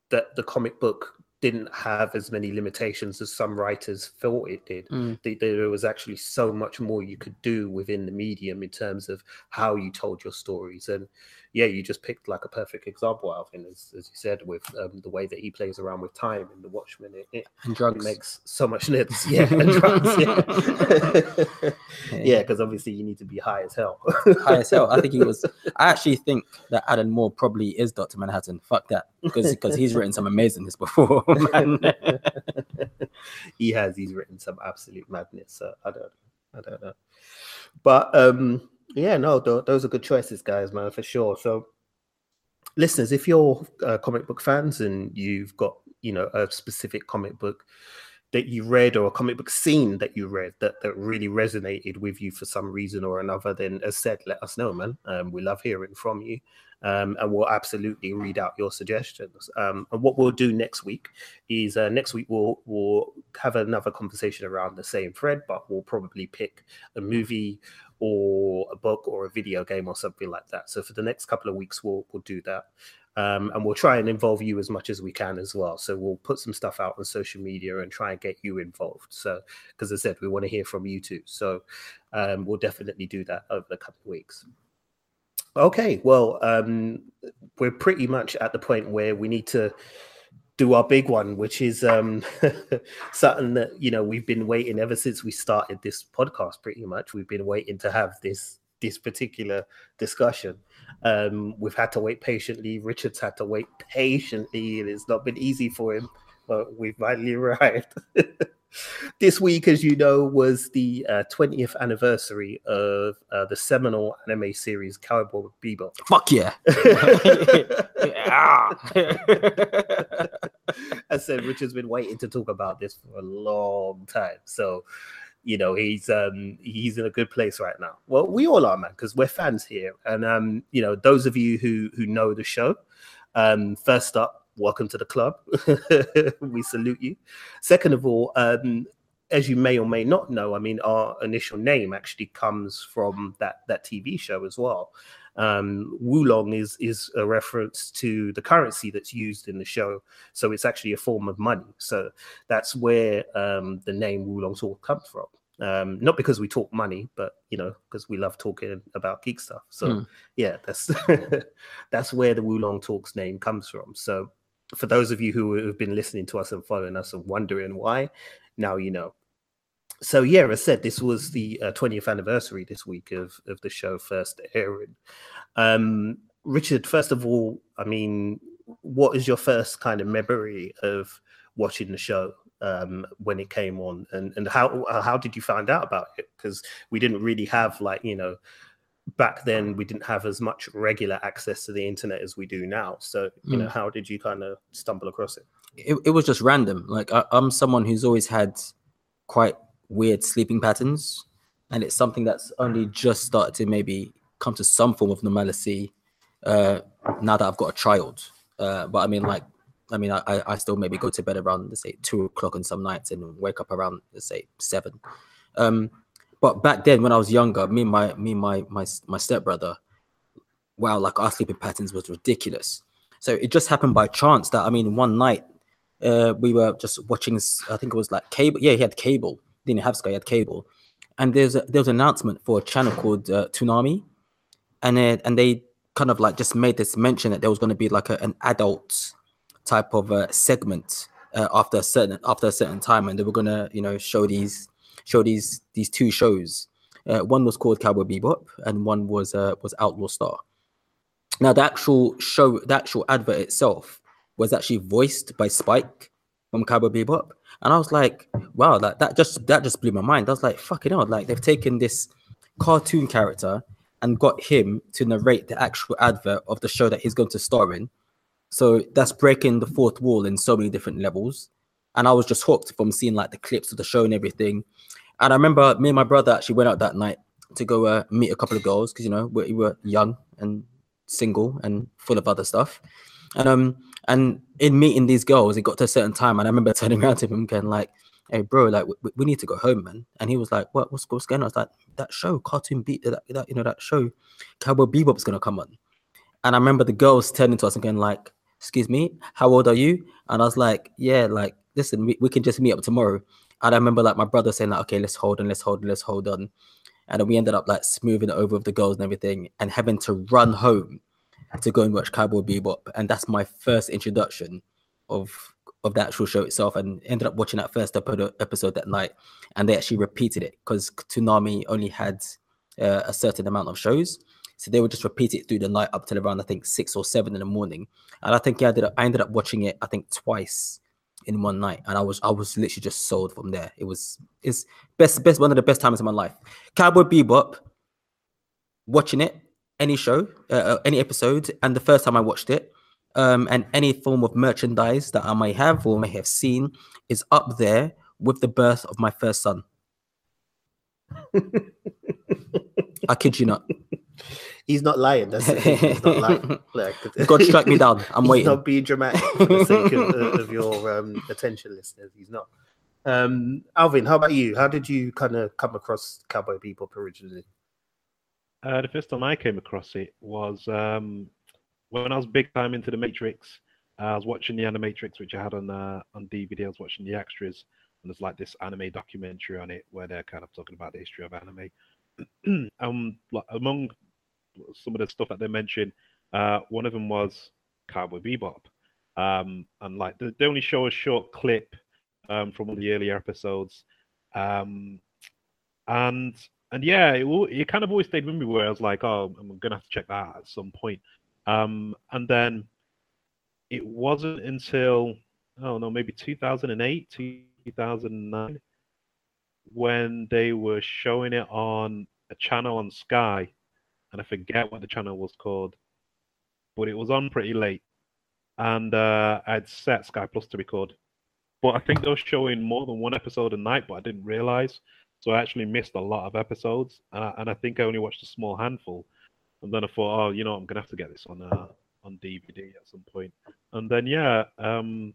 that the comic book didn't have as many limitations as some writers thought it did. Mm. They, they, there was actually so much more you could do within the medium in terms of how you told your stories. And yeah, you just picked like a perfect example, Alvin, as, as you said, with um, the way that he plays around with time in The Watchmen. It, it and drugs. Makes so much sense. Yeah, and drugs, yeah. Yeah, because obviously you need to be high as hell. High as hell. I think he was, I actually think that Alan Moore probably is Doctor Manhattan. Fuck that. Because because he's written some amazingness before. he has he's written some absolute madness, so I don't I don't know, but um yeah no th- those are good choices, guys, man, for sure. So listeners, if you're uh, comic book fans and you've got, you know, a specific comic book that you read or a comic book scene that you read that, that really resonated with you for some reason or another, then as said, let us know, man. Um, we love hearing from you. Um, and we'll absolutely read out your suggestions. Um, and what we'll do next week is uh, next week we'll we'll have another conversation around the same thread, but we'll probably pick a movie or a book or a video game or something like that. So for the next couple of weeks, we'll we'll do that. Um, and we'll try and involve you as much as we can as well. So we'll put some stuff out on social media and try and get you involved. So, because I said, we want to hear from you too. So um, we'll definitely do that over the couple of weeks. Okay, well, um, we're pretty much at the point where we need to do our big one, which is um, something that, you know, we've been waiting ever since we started this podcast, pretty much. We've been waiting to have this this particular discussion. Um, we've had to wait patiently. Richard's had to wait patiently, and it's not been easy for him, but we've finally arrived. This week, as you know, was the uh, twentieth anniversary of uh, the seminal anime series Cowboy Bebop. Fuck yeah! I said Richard's been waiting to talk about this for a long time, so you know, he's um, he's in a good place right now. Well, we all are, man, because we're fans here. And, um, you know, those of you who, who know the show, um, first up, welcome to the club. We salute you. Second of all, um, as you may or may not know, I mean, our initial name actually comes from that, that T V show as well. Um, Wulong is, is a reference to the currency that's used in the show. So it's actually a form of money. So that's where um, the name Wulong Talk comes from. Um, not because we talk money, but, you know, because we love talking about geek stuff. So, mm. yeah, that's that's where the Wulong Talks name comes from. So for those of you who have been listening to us and following us and wondering why, now you know. So, yeah, as I said, this was the uh, twentieth anniversary this week of, of the show first airing. Um, Richard, first of all, I mean, what is your first kind of memory of watching the show um, when it came on? And, and how how did you find out about it? Because we didn't really have, like, you know, back then we didn't have as much regular access to the internet as we do now. So, you mm. know, how did you kind of stumble across it? It, it was just random. Like, I, I'm someone who's always had quite weird sleeping patterns, and it's something that's only just started to maybe come to some form of normalcy uh now that I've got a child, uh but I mean like I mean I I still maybe go to bed around, let's say, two o'clock on some nights and wake up around, let's say, seven. Um but back then when I was younger, me and my me and my my my stepbrother, wow, like our sleeping patterns was ridiculous. So it just happened by chance that I mean one night uh we were just watching, I think it was like cable, yeah he had cable didn't have Sky, had cable, and there's a, there was an announcement for a channel called uh, Toonami, and it, and they kind of like just made this mention that there was going to be like a, an adult type of a segment uh, after a certain after a certain time, and they were gonna you know show these show these these two shows. Uh, one was called Cowboy Bebop, and one was uh, was Outlaw Star. Now the actual show, the actual advert itself, was actually voiced by Spike from Cowboy Bebop. And I was like, wow, like that just that just blew my mind. I was like, fucking hell, like they've taken this cartoon character and got him to narrate the actual advert of the show that he's going to star in. So that's breaking the fourth wall in so many different levels. And I was just hooked from seeing like the clips of the show and everything. And I remember me and my brother actually went out that night to go uh, meet a couple of girls because, you know, we, we were young and single and full of other stuff. And um and in meeting these girls, it got to a certain time, and I remember turning around to him and going like, "Hey, bro, like we, we need to go home, man." And he was like, "What? What's, what's going on?" I was like, "That show, Cartoon Beat, that, that you know that show, Cowboy Bebop is gonna come on." And I remember the girls turning to us and going like, "Excuse me, how old are you?" And I was like, "Yeah, like listen, we, we can just meet up tomorrow." And I remember like my brother saying like, "Okay, let's hold on, let's hold on, let's hold on," and then we ended up like smoothing it over with the girls and everything, and having to run home to go and watch Cowboy Bebop. And that's my first introduction of of the actual show itself, and ended up watching that first episode that night, and they actually repeated it because Toonami only had uh, a certain amount of shows, so they would just repeat it through the night up till around I think six or seven in the morning. And I think yeah, I, did, I ended up watching it I think twice in one night, and I was I was literally just sold from there. It was it's best best one of the best times of my life. Cowboy Bebop, watching it, any show, uh, any episode, and the first time I watched it, um, and any form of merchandise that I may have or may have seen is up there with the birth of my first son. I kid you not. He's not lying. That's it. He's not lying. Like, God strike me down. I'm he's waiting. He's not being dramatic for the sake of, of your um, attention, listeners. He's not. Um, Alvin, how about you? How did you kind of come across Cowboy Bebop originally? Uh, the first time I came across it was um, when I was big time into The Matrix. Uh, I was watching The Animatrix, which I had on uh, on D V D. I was watching the extras, and there's like this anime documentary on it where they're kind of talking about the history of anime. um, like, among some of the stuff that they mentioned, uh, one of them was Cowboy Bebop. Um, and like they only show a short clip um, from one of the earlier episodes. Um, and... And yeah, it, it kind of always stayed with me where I was like, oh, I'm going to have to check that out at some point. Um, and then it wasn't until, I don't know, maybe two thousand eight, two thousand nine, when they were showing it on a channel on Sky. And I forget what the channel was called, but it was on pretty late. And uh, I'd set Sky Plus to record. But I think they were showing more than one episode a night, but I didn't realize. So I actually missed a lot of episodes, and I, and I think I only watched a small handful. And then I thought, oh, you know, I'm gonna have to get this on uh, on D V D at some point. And then yeah, um,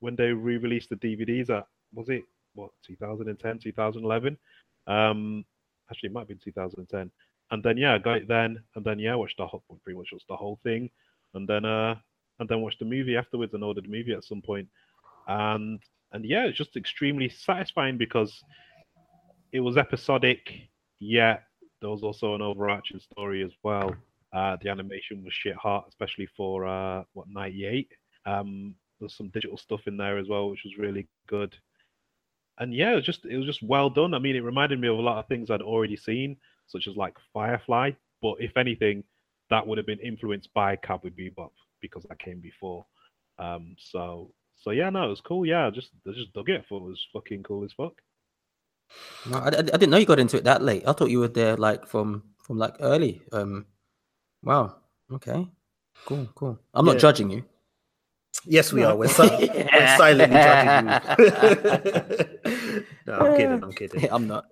when they re-released the D V Ds, at, was it what twenty ten, twenty eleven? Um, actually, it might have been two thousand ten. And then yeah, I got it then. And then yeah, I watched the whole, pretty much watched the whole thing. And then uh, and then watched the movie afterwards, and ordered the movie at some point. And and yeah, it's just extremely satisfying because it was episodic, yet there was also an overarching story as well. Uh, the animation was shit hot, especially for uh, what ninety-eight. Um, there's some digital stuff in there as well, which was really good. And yeah, it was just it was just well done. I mean, it reminded me of a lot of things I'd already seen, such as like Firefly. But if anything, that would have been influenced by Cowboy Bebop because that came before. Um, so so yeah, no, it was cool. Yeah, I just I just dug it. I thought it was fucking cool as fuck. No, I, I didn't know you got into it that late. I thought you were there like from from like early. Um, wow. Okay. Cool. Cool. I'm yeah. not judging you. Yes, we no. are. We're, si- we're silently judging you. No, I'm kidding. I'm kidding. I'm not.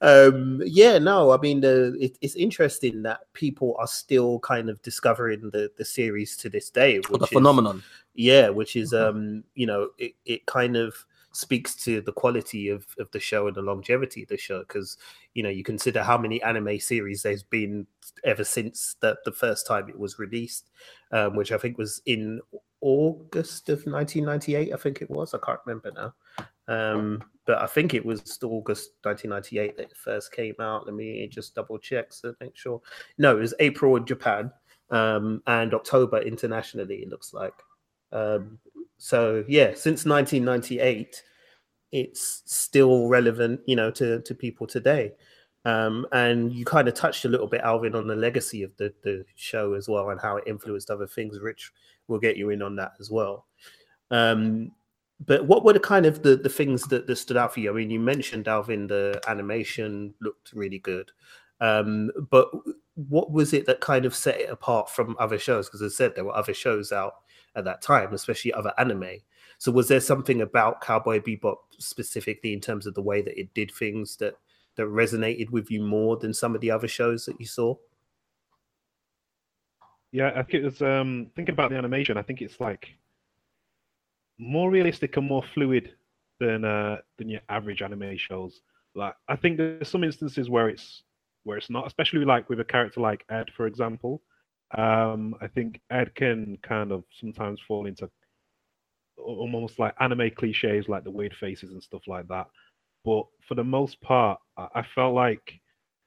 um, yeah. No. I mean, uh, it, it's interesting that people are still kind of discovering the the series to this day. Which oh, the is, phenomenon. Yeah, which is, um, you know, it, it kind of speaks to the quality of, of the show and the longevity of the show because, you know, you consider how many anime series there's been ever since the, the first time it was released, um, which I think was in August of nineteen ninety-eight, I think it was. I can't remember now. Um, but I think it was August nineteen ninety-eight that it first came out. Let me just double check so make sure. No, it was April in Japan um, and October internationally, it looks like. Um, so yeah, since nineteen ninety-eight, it's still relevant, you know, to, to people today. Um, and you kind of touched a little bit, Alvin, on the legacy of the, the show as well and how it influenced other things. Rich will get you in on that as well. Um, but what were the kind of the, the things that, that stood out for you? I mean, you mentioned, Alvin, the animation looked really good. Um, but what was it that kind of set it apart from other shows? Because as I said, there were other shows out at that time, especially other anime. So was there something about Cowboy Bebop specifically in terms of the way that it did things that, that resonated with you more than some of the other shows that you saw? Yeah, I think it was, um, thinking about the animation, I think it's like more realistic and more fluid than uh, than your average anime shows. Like, I think there's some instances where it's where it's not, especially like with a character like Ed, for example. Um, I think Ed can kind of sometimes fall into almost like anime cliches, like the weird faces and stuff like that. But for the most part, I felt like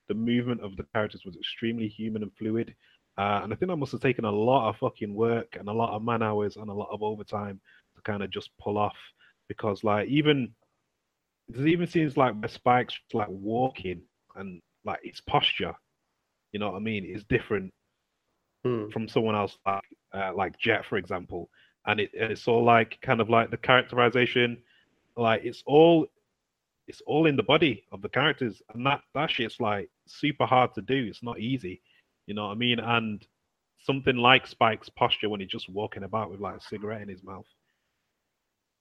the movement of the characters was extremely human and fluid. Uh, and I think that must have taken a lot of fucking work and a lot of man hours and a lot of overtime to kind of just pull off. Because like even, there's even scenes like where Spike's like walking and like his posture, you know what I mean, is different from someone else like uh, like Jet, for example, and it, it's all like kind of like the characterization, like it's all it's all in the body of the characters, and that that shit's like super hard to do. It's not easy, you know what I mean. And something like Spike's posture when he's just walking about with like a cigarette in his mouth,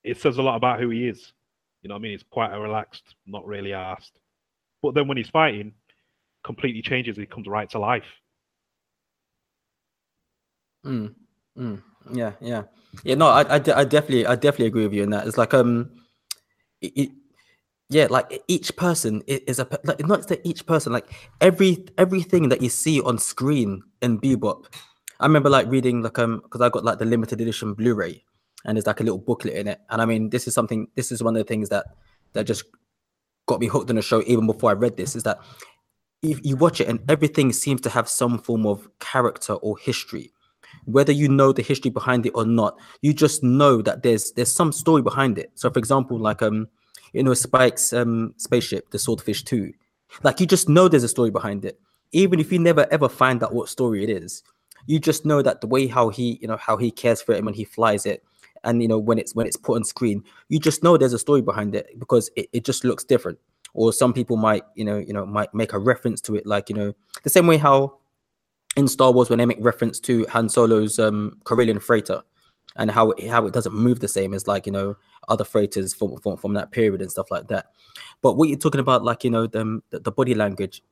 it says a lot about who he is, you know what I mean. It's quite a relaxed, not really arsed. But then when he's fighting, completely changes. He comes right to life. Mm, mm, yeah, yeah, yeah. No, I, I, I, definitely, I definitely agree with you in that. It's like, um, it, it, yeah, like each person is a like, not that each person like every everything that you see on screen in Bebop. I remember like reading like um because I got like the limited edition Blu-ray, and there's like a little booklet in it. And I mean, this is something. This is one of the things that that just got me hooked on the show even before I read this. Is that if you watch it and everything seems to have some form of character or history. Whether you know the history behind it or not, you just know that there's there's some story behind it. So, for example, like um, you know, Spike's um spaceship, the Swordfish Two, like you just know there's a story behind it, even if you never ever find out what story it is. You just know that the way how he, you know, how he cares for it and when he flies it, and you know when it's when it's put on screen, you just know there's a story behind it because it, it just looks different. Or some people might, you know, you know, might make a reference to it, like you know, the same way how. In Star Wars, when they make reference to Han Solo's um, Corellian freighter, and how it, how it doesn't move the same as, like, you know, other freighters from, from from that period and stuff like that. But what you're talking about, like, you know, the the body language,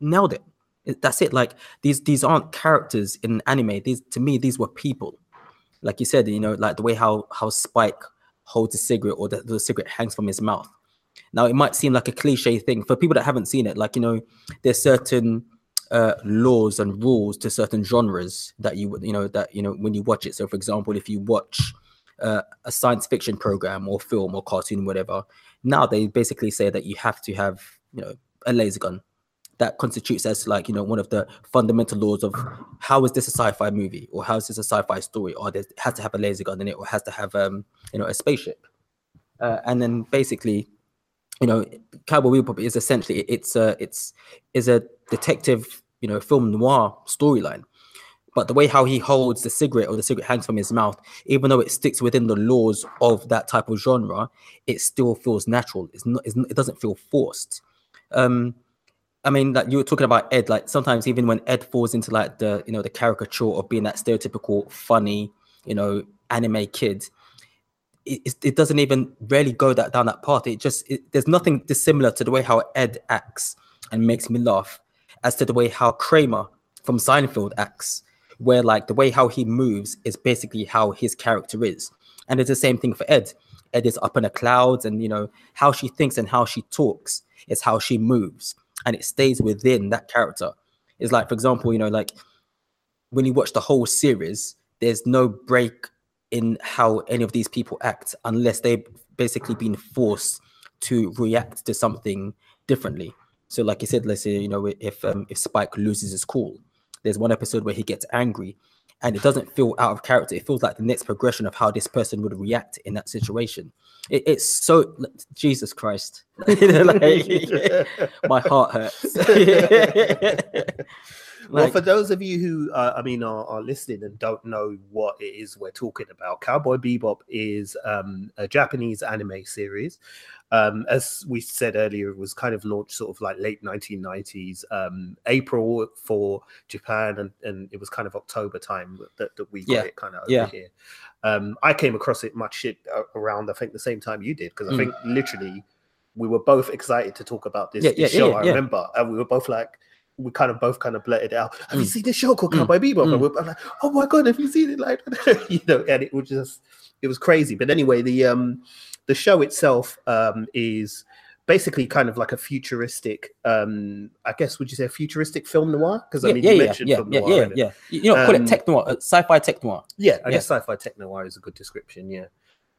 nailed it. That's it. Like, these these aren't characters in anime. These, to me, these were people. Like you said, you know, like the way how how Spike holds a cigarette, or the, the cigarette hangs from his mouth. Now, it might seem like a cliche thing for people that haven't seen it. Like, you know, there's certain uh, laws and rules to certain genres that you you know that you know when you watch it. So, for example, if you watch uh, a science fiction program or film or cartoon, whatever, now they basically say that you have to have you know a laser gun. That constitutes as, like, you know, one of the fundamental laws of how is this a sci-fi movie, or how is this a sci-fi story, or it has to have a laser gun in it, or has to have um you know a spaceship. Uh, and then basically, you know, Cowboy Bebop is essentially it's a it's is a detective you know film noir storyline. But the way how he holds the cigarette, or the cigarette hangs from his mouth, even though it sticks within the laws of that type of genre, it still feels natural. It's not, it's not it doesn't feel forced. Um, I mean, like you were talking about Ed, like sometimes even when Ed falls into like the, you know, the caricature of being that stereotypical, funny, you know, anime kid, it, it doesn't even really go that down that path. It just, it, there's nothing dissimilar to the way how Ed acts and makes me laugh as to the way how Kramer from Seinfeld acts, where like the way how he moves is basically how his character is. And it's the same thing for Ed. Ed is up in the clouds, and, you know, how she thinks and how she talks is how she moves. And it stays within that character. It's like, for example, you know, like when you watch the whole series, there's no break in how any of these people act unless they've basically been forced to react to something differently. So like you said, let's say, you know, if um, if Spike loses his cool, there's one episode where he gets angry and it doesn't feel out of character. It feels like the next progression of how this person would react in that situation. It, it's so, Jesus Christ. Like, my heart hurts. Like, well, for those of you who, uh, I mean, are, are listening and don't know what it is we're talking about, Cowboy Bebop is um, a Japanese anime series. Um, as we said earlier, it was kind of launched sort of like late nineteen nineties, um, April for Japan, and, and it was kind of October time that, that we yeah. got it kind of over yeah. here. Um, I came across it much it, uh, around, I think, the same time you did, because I mm. think literally we were both excited to talk about this, yeah, this yeah, show, yeah, I yeah. remember. And we were both like, we kind of both kind of blurted out, have mm. you seen this show called mm. Cowboy Bebop? Mm. And we're, I'm like, oh my God, have you seen it? Like, you know, and it was just, it was crazy. But anyway, the um, the show itself um, is basically kind of like a futuristic, um, I guess, would you say a futuristic film noir? Because I yeah, mean, yeah, you yeah, mentioned yeah, film yeah, noir. Yeah, yeah, yeah. You know, um, call it tech noir, uh, sci-fi tech noir. Yeah, I yeah. guess sci-fi tech noir is a good description, yeah.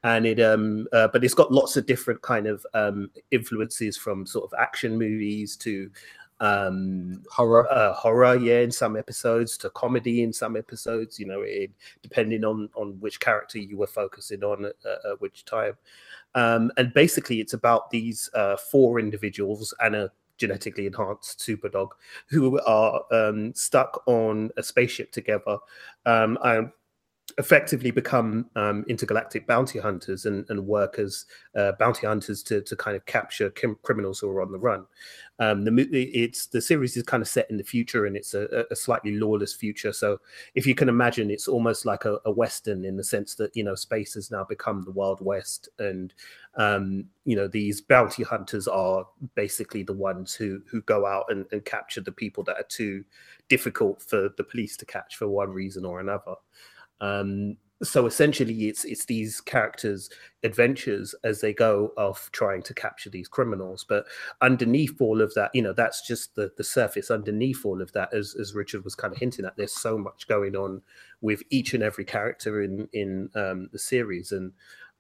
And it, um, uh, but it's got lots of different kind of um, influences from sort of action movies to um, horror, uh, horror, yeah, in some episodes, to comedy in some episodes. You know, it, depending on on which character you were focusing on at, uh, at which time. Um, and basically, it's about these uh, four individuals and a genetically enhanced superdog who are um, stuck on a spaceship together. Um, I. effectively become um, intergalactic bounty hunters and, and work as uh, bounty hunters to, to kind of capture criminals who are on the run. Um, the it's the series is kind of set in the future, and it's a, a slightly lawless future. So if you can imagine, it's almost like a, a Western in the sense that, you know, space has now become the Wild West, and um, you know, these bounty hunters are basically the ones who who go out and, and capture the people that are too difficult for the police to catch for one reason or another. Um, so essentially it's it's these characters' adventures as they go off trying to capture these criminals. But underneath all of that, you know, that's just the, the surface. Underneath all of that, as, as Richard was kind of hinting at, there's so much going on with each and every character in, in um, the series. And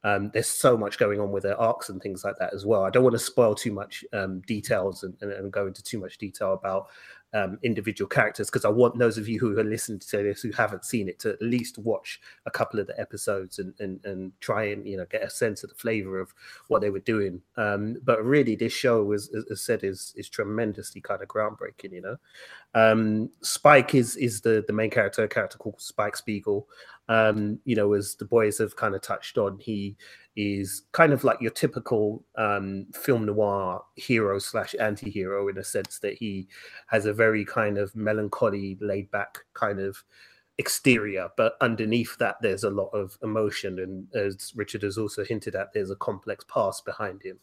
um, there's so much going on with their arcs and things like that as well. I don't want to spoil too much um, details and, and, and go into too much detail about Um, individual characters, because I want those of you who are listening to this who haven't seen it to at least watch a couple of the episodes and and, and try and, you know, get a sense of the flavor of what they were doing. Um, but really, this show was, as said, is is tremendously kind of groundbreaking. You know, um, Spike is is the the main character, a character called Spike Spiegel. Um, you know, as the boys have kind of touched on, he is kind of like your typical um, film noir hero slash anti-hero, in a sense that he has a very kind of melancholy, laid-back kind of exterior, but underneath that there's a lot of emotion, and as Richard has also hinted at, there's a complex past behind him.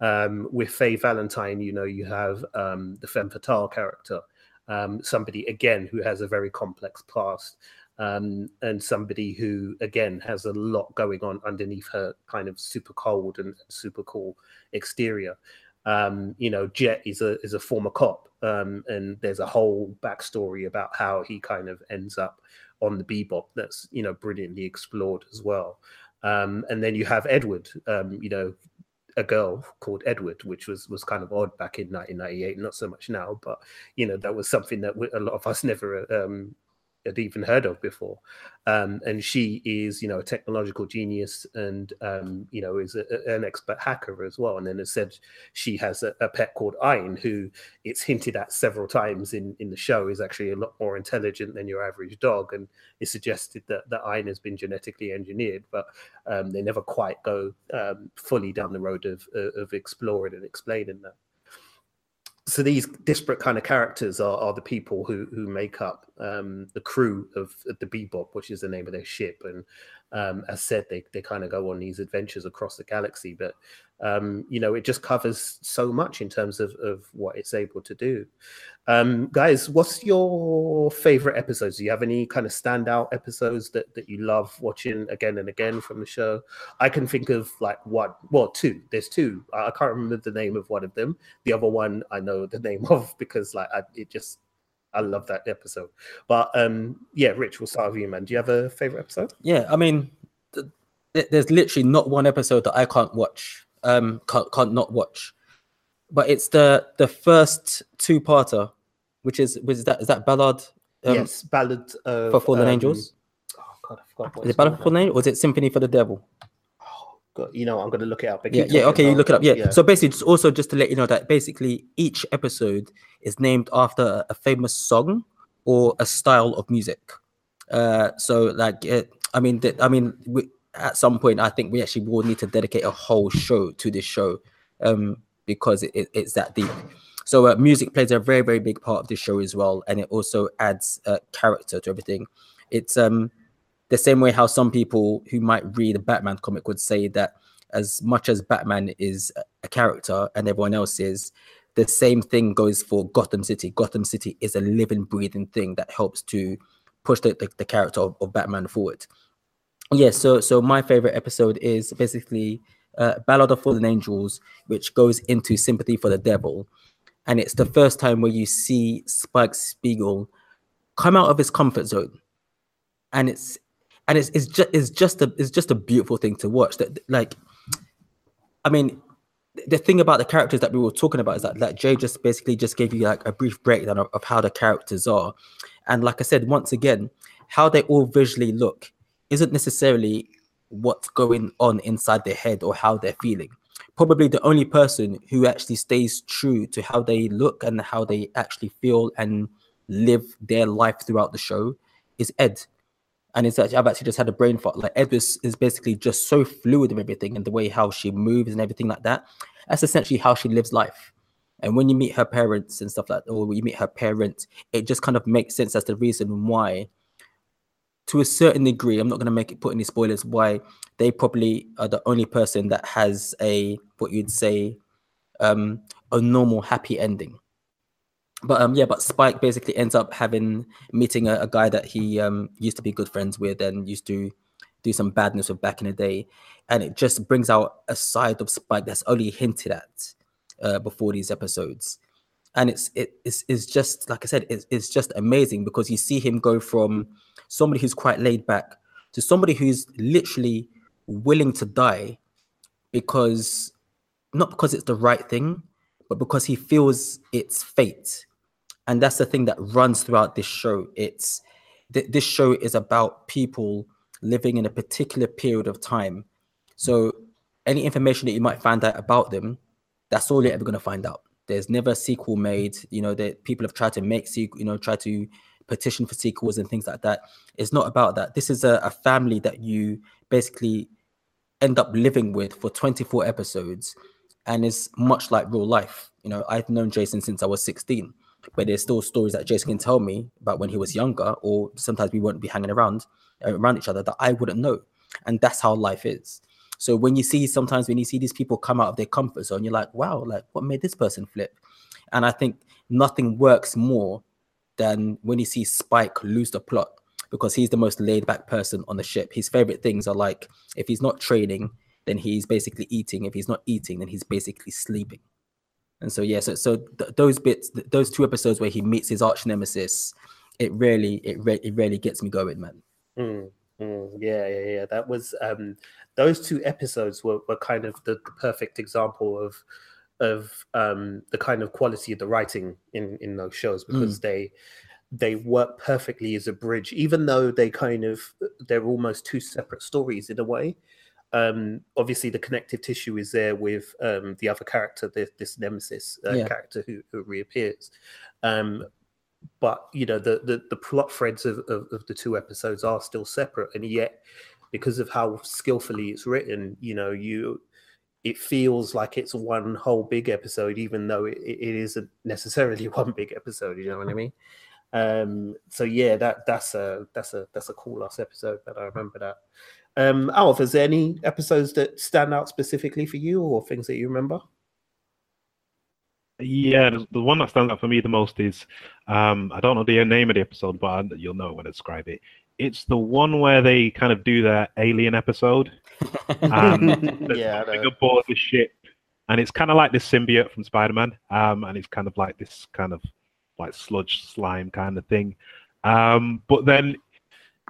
Um, with Faye Valentine, you know, you have um, the femme fatale character, um, somebody again who has a very complex past, um, and somebody who again has a lot going on underneath her kind of super cold and super cool exterior. Um, you know, Jet is a is a former cop, um, and there's a whole backstory about how he kind of ends up on the Bebop that's, you know, brilliantly explored as well. Um, and then you have Edward, um, you know, a girl called Edward, which was was kind of odd back in nineteen ninety-eight, not so much now, but, you know, that was something that we, a lot of us never um, had even heard of before. Um, and she is, you know, a technological genius and, um, you know, is a, a, an expert hacker as well. And then as said, she has a, a pet called Ein, who it's hinted at several times in, in the show is actually a lot more intelligent than your average dog. And it's suggested that, that Ein has been genetically engineered, but um, they never quite go um, fully down the road of, of exploring and explaining that. So these disparate kind of characters are, are the people who who make up um, the crew of, of the Bebop, which is the name of their ship. And um, as said, they, they kind of go on these adventures across the galaxy. But, um, you know, it just covers so much in terms of, of what it's able to do. Um, guys, what's your favorite episodes? Do you have any kind of standout episodes that, that you love watching again and again from the show? I can think of like one, well, two. There's two. I can't remember the name of one of them. The other one I know the name of because like I, it just... I love that episode. But um, yeah, Rich, we'll start with you, man. Do you have a favorite episode? Yeah, I mean, th th there's literally not one episode that I can't watch, um, can't, can't not watch. But it's the the first two-parter, which is was that is that Ballad? Um, yes, Ballad of, for Fallen um, Angels. Oh God, I forgot. What is it Ballad for Fallen Angels, or is it Symphony for the Devil? Oh God, you know, I'm gonna look it up. Yeah, yeah, okay, you look it up. Yeah. yeah. So basically, it's also just to let you know that basically each episode is named after a famous song or a style of music. Uh, so, like, it, I mean, th I mean, we, at some point, I think we actually will need to dedicate a whole show to this show um, because it, it, it's that deep. So, uh, music plays a very, very big part of this show as well, and it also adds uh, character to everything. It's um, the same way how some people who might read a Batman comic would say that as much as Batman is a character and everyone else is, the same thing goes for Gotham City. Gotham City is a living, breathing thing that helps to push the, the, the character of, of Batman forward. Yeah, so so my favorite episode is basically uh, Ballad of Fallen Angels, which goes into Sympathy for the Devil. And it's the first time where you see Spike Spiegel come out of his comfort zone. And it's and it's it's just it's just a it's just a beautiful thing to watch. That like, I mean, the thing about the characters that we were talking about is that, that Jay just basically just gave you like a brief breakdown of, of how the characters are. And like I said, once again, how they all visually look isn't necessarily what's going on inside their head or how they're feeling. Probably the only person who actually stays true to how they look and how they actually feel and live their life throughout the show is Ed. And it's actually, I've actually just had a brain fart. Like Ed is, is basically just so fluid with everything and the way how she moves and everything like that. That's essentially how she lives life. And when you meet her parents and stuff like that, or when you meet her parents, it just kind of makes sense as the reason why, to a certain degree, I'm not going to make it put any spoilers, why they probably are the only person that has a, what you'd say, um, a normal happy ending. But um, yeah, but Spike basically ends up having meeting a, a guy that he um, used to be good friends with and used to do some badness with back in the day. And it just brings out a side of Spike that's only hinted at uh, before these episodes. And it's, it, it's, it's just, like I said, it's, it's just amazing because you see him go from somebody who's quite laid back to somebody who's literally willing to die because, not because it's the right thing, but because he feels it's fate. And that's the thing that runs throughout this show. It's th this show is about people living in a particular period of time. So any information that you might find out about them, that's all you're ever going to find out. There's never a sequel made. You know, that people have tried to make sequel, you know, try to petition for sequels and things like that. It's not about that. This is a, a family that you basically end up living with for twenty-four episodes. And it's much like real life. You know, I've known Jason since I was sixteen. but there's still stories that Jason can tell me about when he was younger, or sometimes we won't be hanging around around each other, that I wouldn't know. And that's how life is. So when you see, sometimes when you see these people come out of their comfort zone, you're like, wow, like what made this person flip? And I think nothing works more than when you see Spike lose the plot, because he's the most laid back person on the ship. His favorite things are like, if he's not training, then he's basically eating. If he's not eating, then he's basically sleeping. And so, yeah, so, so th those bits, th those two episodes where he meets his arch nemesis, it really, it, re it really gets me going, man. Mm, mm, yeah, yeah, yeah. That was, um, those two episodes were, were kind of the, the perfect example of, of um, the kind of quality of the writing in, in those shows, because mm. they, they work perfectly as a bridge, even though they kind of, they're almost two separate stories in a way. Um, obviously, the connective tissue is there with um, the other character, the, this nemesis uh, yeah. character who, who reappears. Um, but, you know, the, the, the plot threads of, of, of the two episodes are still separate. And yet, because of how skillfully it's written, you know, you it feels like it's one whole big episode, even though it, it isn't necessarily one big episode, you know what I mean? Um, so, yeah, that that's a, that's a, that's a cool-ass episode, but I remember that. Um, Alf, is there any episodes that stand out specifically for you, or things that you remember? Yeah, the one that stands out for me the most is, um, I don't know the name of the episode, but I, you'll know when I describe it. It's the one where they kind of do their alien episode. And yeah, they go board the ship, and it's kind of like this symbiote from Spider-Man, um, and it's kind of like this kind of like sludge slime kind of thing. Um, but then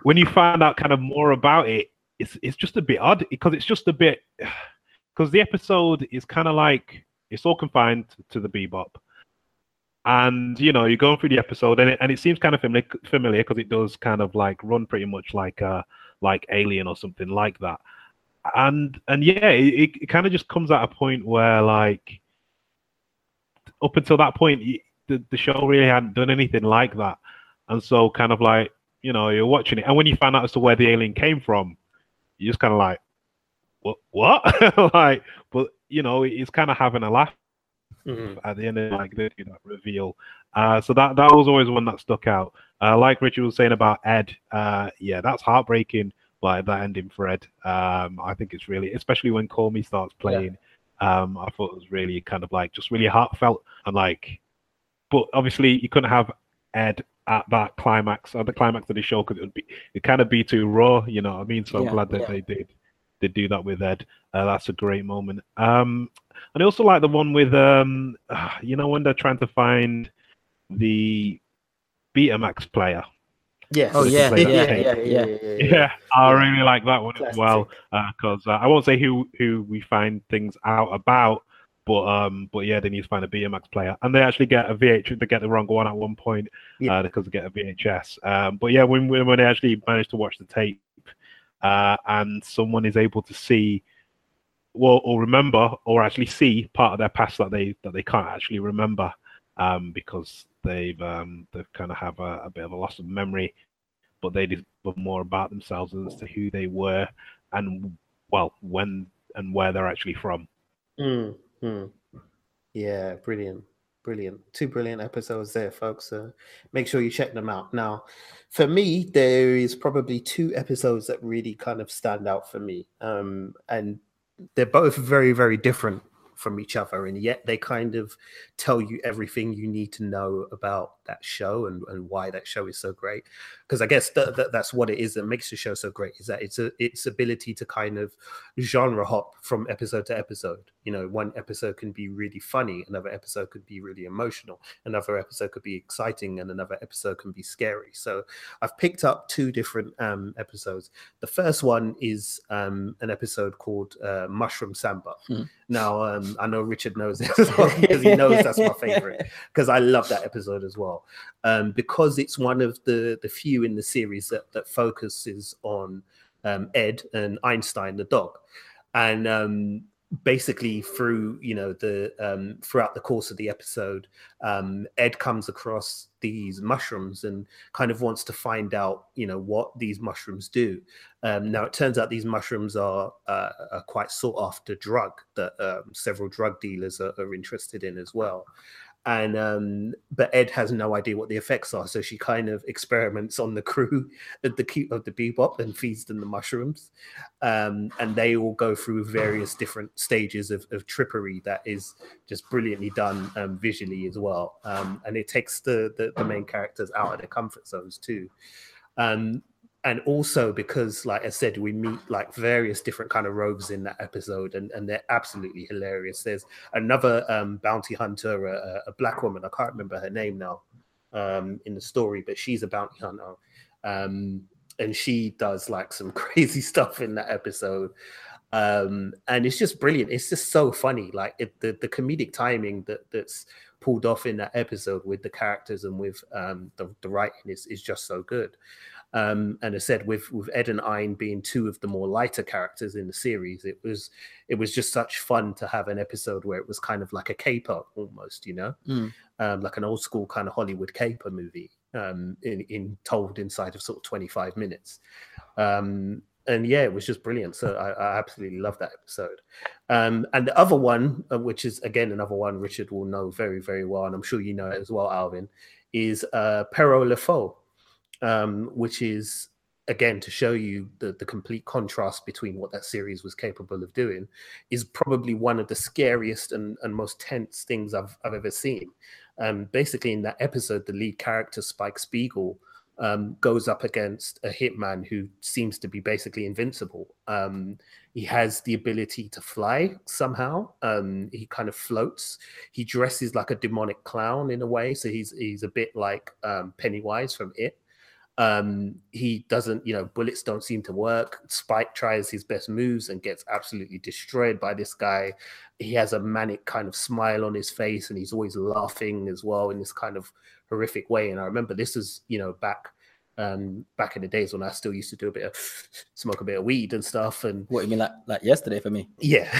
when you find out kind of more about it, It's, it's just a bit odd, because it's just a bit, because the episode is kind of like, it's all confined to the Bebop. And, you know, you're going through the episode, and it, and it seems kind of familiar, because it does kind of like run pretty much like uh, like Alien or something like that. And, and yeah, it, it kind of just comes at a point where, like, up until that point, the, the show really hadn't done anything like that. And so kind of like, you know, you're watching it, and when you find out as to where the alien came from, you're just kind of like, what? What? Like, but you know, it's kind of having a laugh mm-hmm. at the end of like the you know, reveal. Uh, so that that was always one that stuck out. Uh, like Richard was saying about Ed, uh, yeah, that's heartbreaking. Like that ending for Ed, um, I think it's really, especially when Call Me starts playing. Yeah. Um, I thought it was really kind of like just really heartfelt, and like, but obviously you couldn't have Ed at that climax, at the climax of the show, because it would be, it kind of be too raw, you know what I mean? So yeah, I'm glad that yeah. they did they do that with Ed. Uh, that's a great moment. Um, and I also like the one with, um, you know, when they're trying to find the Betamax player. Yes. Oh, yeah. Yeah, yeah, yeah, yeah, yeah, yeah. Yeah, I really like that one Classic. as well, because uh, uh, I won't say who, who we find things out about, But um, but yeah, they need to find a B M X player, and they actually get a V H S. They get the wrong one at one point, yeah. uh, because they get a V H S. Um, but yeah, when when they actually manage to watch the tape, uh, and someone is able to see, well, or remember, or actually see part of their past that they that they can't actually remember, um, because they've um they've kind of have a, a bit of a loss of memory, but they discover more about themselves as to who they were, and well, when and where they're actually from. Mm. Hmm. Yeah, brilliant, brilliant. Two brilliant episodes there, folks. So make sure you check them out. Now, for me, there is probably two episodes that really kind of stand out for me, um, and they're both very, very different from each other, and yet they kind of tell you everything you need to know about that show, and, and why that show is so great. Because I guess th th that's what it is that makes the show so great, is that it's a, its ability to kind of genre hop from episode to episode. You know, one episode can be really funny, another episode could be really emotional, another episode could be exciting, and another episode can be scary. So I've picked up two different um, episodes. The first one is um, an episode called uh, Mushroom Samba. Hmm. Now, um, I know Richard knows this as well, because he knows that's my favorite, because I love that episode as well. Um, because it's one of the, the few in the series that, that focuses on um, Ed and Einstein, the dog. And um, basically through, you know, the um, throughout the course of the episode, um, Ed comes across these mushrooms and kind of wants to find out, you know, what these mushrooms do. Um, now, it turns out these mushrooms are uh, a quite sought after drug that um, several drug dealers are, are interested in as well. And um, but Ed has no idea what the effects are, so she kind of experiments on the crew of the of the Bebop and feeds them the mushrooms, um, and they all go through various different stages of, of trippery that is just brilliantly done um, visually as well, um, and it takes the, the the main characters out of their comfort zones too, um, and also because, like I said, we meet like various different kind of rogues in that episode, and, and they're absolutely hilarious. There's another um, bounty hunter, a, a black woman, I can't remember her name now um, in the story, but she's a bounty hunter. Um, and she does like some crazy stuff in that episode. Um, and it's just brilliant. It's just so funny. Like it, the, the comedic timing that that's pulled off in that episode with the characters and with um, the, the writing is, is just so good. Um, and as I said, with, with Ed and Ein being two of the more lighter characters in the series, it was it was just such fun to have an episode where it was kind of like a caper almost, you know, mm. um, like an old school kind of Hollywood caper movie um, in, in told inside of sort of twenty-five minutes. Um, and yeah, it was just brilliant. So I, I absolutely love that episode. Um, and the other one, which is, again, another one Richard will know very, very well, and I'm sure you know it as well, Alvin, is uh, Perro Le Faux. Um, which is, again, to show you the, the complete contrast between what that series was capable of doing, is probably one of the scariest and, and most tense things I've, I've ever seen. Um, basically, in that episode, the lead character, Spike Spiegel, um, goes up against a hitman who seems to be basically invincible. Um, he has the ability to fly somehow. Um, he kind of floats. He dresses like a demonic clown in a way, so he's, he's a bit like um, Pennywise from It. Um, he doesn't, you know, bullets don't seem to work. Spike tries his best moves and gets absolutely destroyed by this guy. He has a manic kind of smile on his face and he's always laughing as well in this kind of horrific way. And I remember this is, you know, back, um, back in the days when I still used to do a bit of smoke, a bit of weed and stuff. And what you mean, like, like yesterday for me? Yeah.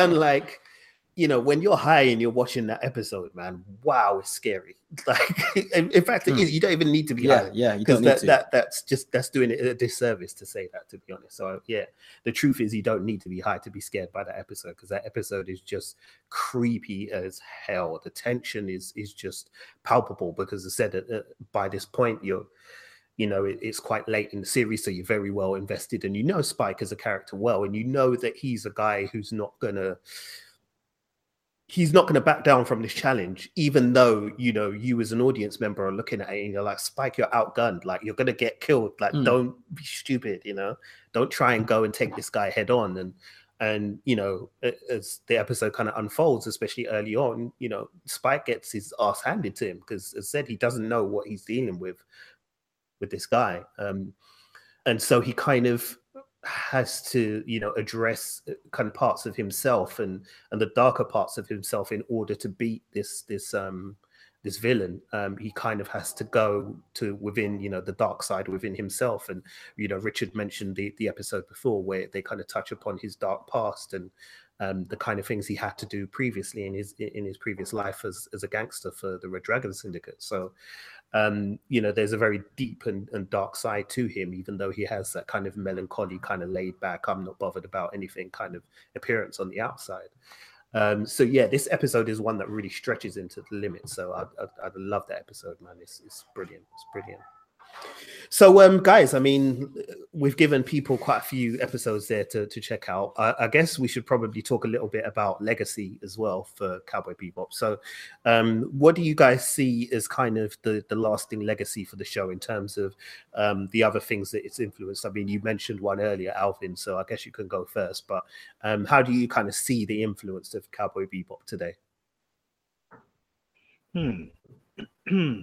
And like, you know, when you're high and you're watching that episode, man, wow, it's scary. Like, in fact, mm. you don't even need to be yeah, high. Yeah, you don't need that, to. That, that's just, that's doing it a disservice to say that, to be honest. So, yeah, the truth is you don't need to be high to be scared by that episode, because that episode is just creepy as hell. The tension is is just palpable, because as I said, uh, by this point, you're, you know, it, it's quite late in the series, so you're very well invested. And you know Spike as a character well, and you know that he's a guy who's not going to, he's not going to back down from this challenge, even though, you know, you as an audience member are looking at it and you're like, Spike, you're outgunned. Like, you're going to get killed. Like, mm. don't be stupid, you know? Don't try and go and take this guy head on. And, and you know, as the episode kind of unfolds, especially early on, you know, Spike gets his ass handed to him because, as I said, he doesn't know what he's dealing with, with this guy. Um, and so he kind of has to, you know, address kind of parts of himself and and the darker parts of himself in order to beat this this um this villain. Um he kind of has to go to within, you know, the dark side within himself. And, you know, Richard mentioned the the episode before where they kind of touch upon his dark past and um the kind of things he had to do previously in his in his previous life as as a gangster for the Red Dragon Syndicate. So Um, you know, there's a very deep and, and dark side to him, even though he has that kind of melancholy, kind of laid back, I'm not bothered about anything kind of appearance on the outside. Um, so, yeah, this episode is one that really stretches into the limit. So I, I, I love that episode, man. It's, it's brilliant. It's brilliant. So, um, guys, I mean, we've given people quite a few episodes there to, to check out. I, I guess we should probably talk a little bit about legacy as well for Cowboy Bebop. So um, what do you guys see as kind of the, the lasting legacy for the show in terms of um, the other things that it's influenced? I mean, you mentioned one earlier, Alvin, so I guess you can go first. But um, how do you kind of see the influence of Cowboy Bebop today? Hmm.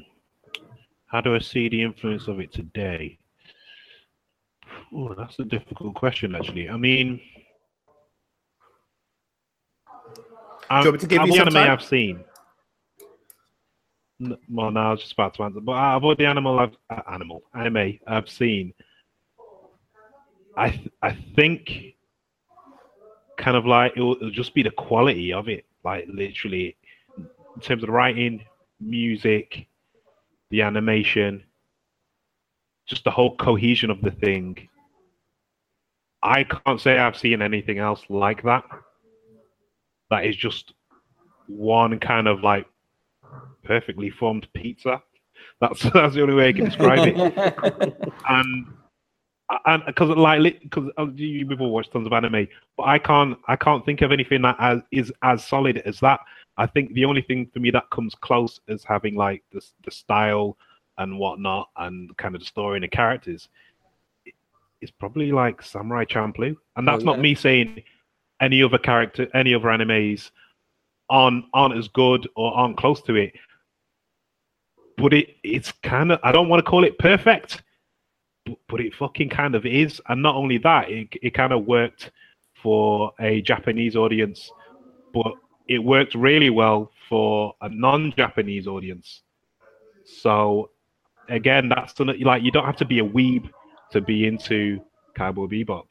How do I see the influence of it today? Oh, that's a difficult question, actually. I mean, I'm, do you want me to give you some anime time? I've seen. Well, no, I was just about to answer, but of all the animal I've, uh, animal anime I've seen, I th- I think kind of like it'll, it'll just be the quality of it, like literally in terms of the writing, music, the animation, just the whole cohesion of the thing. I can't say I've seen anything else like that. That is just one kind of like perfectly formed pizza. That's that's the only way I can describe it. And and because like because you people watch tons of anime, but I can't I can't think of anything that as, is as solid as that. I think the only thing for me that comes close is having like the the style and whatnot, and kind of the story and the characters. It's probably like Samurai Champloo, and that's oh, yeah. not me saying any other character, any other animes aren't aren't as good or aren't close to it. But it it's kind of, I don't want to call it perfect, but, but it fucking kind of is. And not only that, it it kind of worked for a Japanese audience, but it worked really well for a non-Japanese audience. So again, that's the, like, you don't have to be a weeb to be into Cowboy Bebop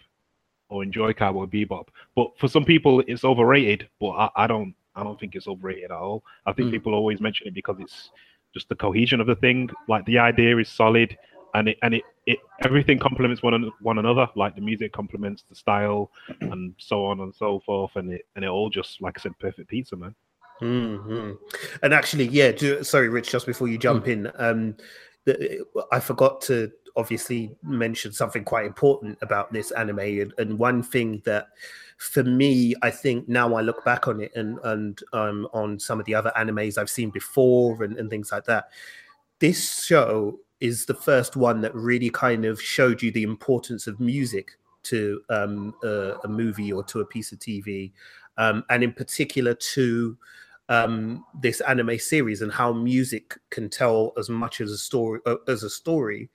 or enjoy Cowboy Bebop. But for some people, it's overrated. But I, I don't, I don't think it's overrated at all. I think mm. people always mention it because it's just the cohesion of the thing. Like the idea is solid, and it and it, it everything complements one one another. Like the music complements the style, and so on and so forth. And it and it all just, like I said, perfect pizza, man. Mm-hmm. And actually, yeah. Do, sorry, Rich. Just before you jump mm. in, um, the, I forgot to. Obviously mentioned something quite important about this anime, and, and one thing that for me, I think now I look back on it and and um, on some of the other animes I've seen before and, and things like that, this show is the first one that really kind of showed you the importance of music to um, a, a movie or to a piece of T V, um, and in particular to um, this anime series, and how music can tell as much as a story as a story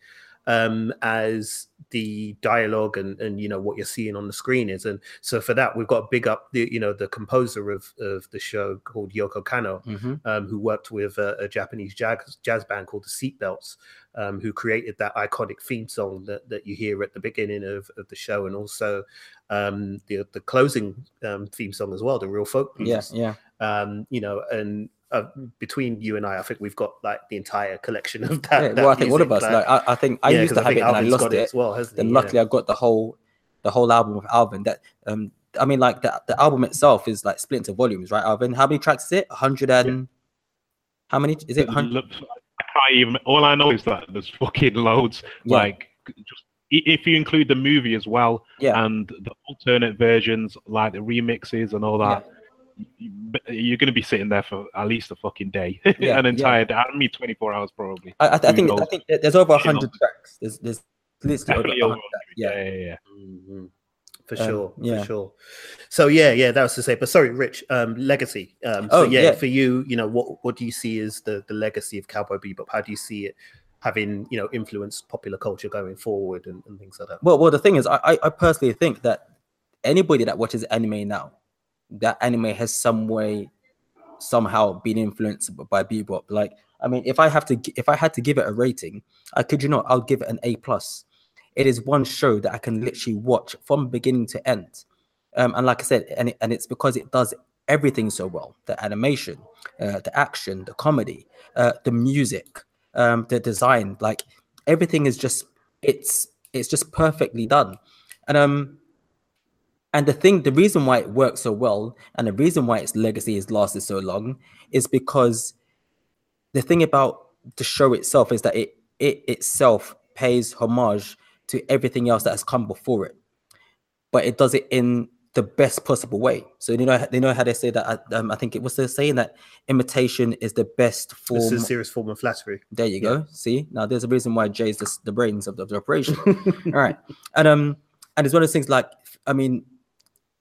um as the dialogue and and you know what you're seeing on the screen is. And so for that, we've got to big up the you know the composer of of the show, called Yoko Kanno, mm-hmm. um who worked with a, a Japanese jazz jazz band called the Seatbelts, um who created that iconic theme song that, that you hear at the beginning of, of the show, and also um the the closing um theme song as well, the Real Folk Blues. Yes, yeah, yeah um you know and Uh, between you and I, I think we've got like the entire collection of that. Yeah, well, that I think music, all of us. Like, like I, I think I yeah, used to I have it Alvin's and I lost it. it as well, hasn't then he? Luckily, yeah. I got the whole, the whole album of Alvin. That um, I mean, like the, the album itself is like split into volumes, right? Alvin, how many tracks is it? Hundred and yeah. how many is it? one hundred I can't even. All I know is that there's fucking loads. Yeah. Like, just if you include the movie as well, yeah. and the alternate versions, like the remixes and all that. Yeah. You're going to be sitting there for at least a fucking day, yeah, an entire yeah. I mean, twenty-four hours probably. I, I, th- I think I think there's over a hundred tracks. There's there's literally over a hundred. Yeah, yeah, yeah. Mm-hmm. For um, sure, yeah. for sure. So yeah, yeah, that was to say. But sorry, Rich. Um, legacy. Um, so oh yeah, yeah, for you, you know, what what do you see as the the legacy of Cowboy Bebop? How do you see it having, you know, influenced popular culture going forward and, and things like that? Well, well, the thing is, I I personally think that anybody that watches anime now, that anime has some way, somehow been influenced by Bebop. Like, I mean, if I have to, if I had to give it a rating, I kid you not, I'll give it an A plus. It is one show that I can literally watch from beginning to end. Um, and like I said, and it, and it's because it does everything so well: the animation, uh, the action, the comedy, uh, the music, um, the design. Like everything is just, it's it's just perfectly done. And um. And the thing, the reason why it works so well, and the reason why its legacy has lasted so long, is because the thing about the show itself is that it it itself pays homage to everything else that has come before it, but it does it in the best possible way. So you know, they know how they say that. Um, I think it was they're saying that imitation is the best form. It's a serious form of flattery. There you go. Yeah. See, now there's a reason why Jay's the, the brains of the, of the operation. All right, and um, and it's one of those things like, I mean.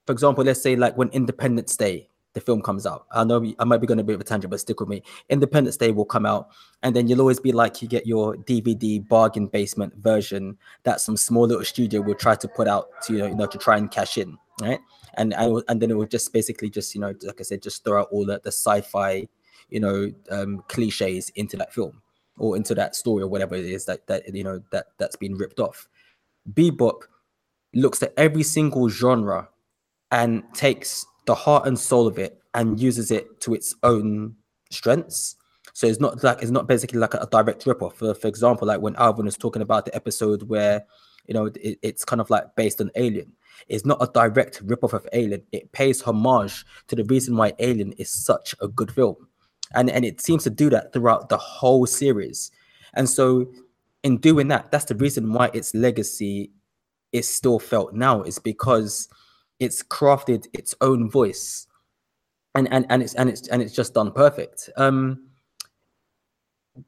For example, let's say like when Independence Day, the film comes out. I know I might be going to be a bit of a tangent, but stick with me. Independence Day will come out, and then you'll always be like, you get your D V D bargain basement version that some small little studio will try to put out to, you know, you know to try and cash in, right? And and, and then it will just basically just, you know, like I said, just throw out all the, the sci-fi, you know, um, cliches into that film or into that story or whatever it is that, that you know, that, that's been ripped off. Bebop looks at every single genre and takes the heart and soul of it and uses it to its own strengths. So it's not like, it's not basically like a, a direct ripoff. For, for example, like when Alvin was talking about the episode where you know, it, it's kind of like based on Alien. It's not a direct ripoff of Alien. It pays homage to the reason why Alien is such a good film. And, and it seems to do that throughout the whole series. And so in doing that, that's the reason why its legacy is still felt now, is because it's crafted its own voice. And and and it's and it's and it's just done perfect. Um,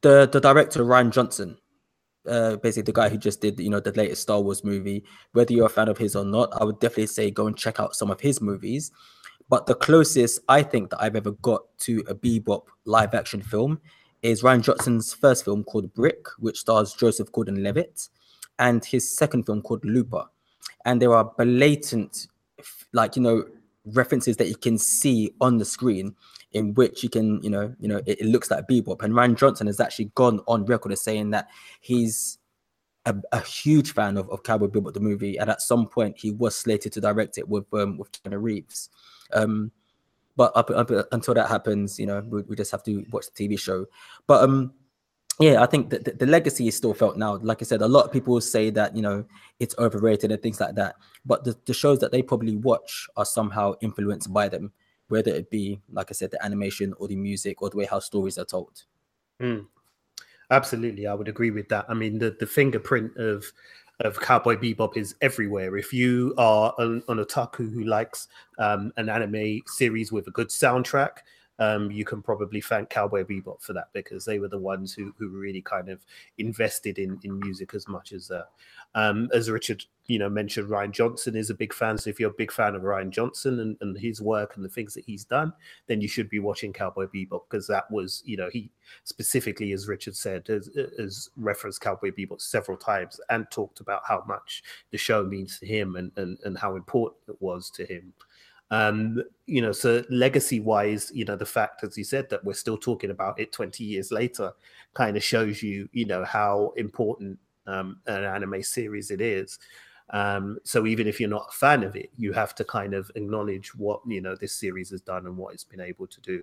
the the director Rian Johnson, uh, basically the guy who just did you know the latest Star Wars movie. Whether you're a fan of his or not, I would definitely say go and check out some of his movies. But the closest I think that I've ever got to a Bebop live action film is Rian Johnson's first film called Brick, which stars Joseph Gordon-Levitt, and his second film called Looper. And there are blatant, like you know. references that you can see on the screen in which you can, you know, you know, it, it looks like Bebop. And Rian Johnson has actually gone on record as saying that he's a, a huge fan of, of Cowboy Bebop the movie, and at some point he was slated to direct it with um, with Keanu Reeves. Um, but up, up until that happens, you know, we, we just have to watch the T V show. But um, yeah, I think that the, the legacy is still felt now. Like I said, a lot of people say that, you know, it's overrated and things like that. But the, the shows that they probably watch are somehow influenced by them, whether it be, like I said, the animation or the music or the way how stories are told. Mm. Absolutely. I would agree with that. I mean, the, the fingerprint of of Cowboy Bebop is everywhere. If you are an, an otaku who likes um, an anime series with a good soundtrack, Um, you can probably thank Cowboy Bebop for that, because they were the ones who who really kind of invested in in music as much as uh, um, as Richard you know mentioned. Rian Johnson is a big fan, so if you're a big fan of Rian Johnson and, and his work and the things that he's done, then you should be watching Cowboy Bebop, because that was you know he specifically, as Richard said, has, has referenced Cowboy Bebop several times and talked about how much the show means to him and and, and how important it was to him. Um, you know, so legacy wise, you know, the fact, as you said, that we're still talking about it twenty years later kind of shows you, you know, how important um, an anime series it is. Um, so even if you're not a fan of it, you have to kind of acknowledge what, you know, this series has done and what it's been able to do.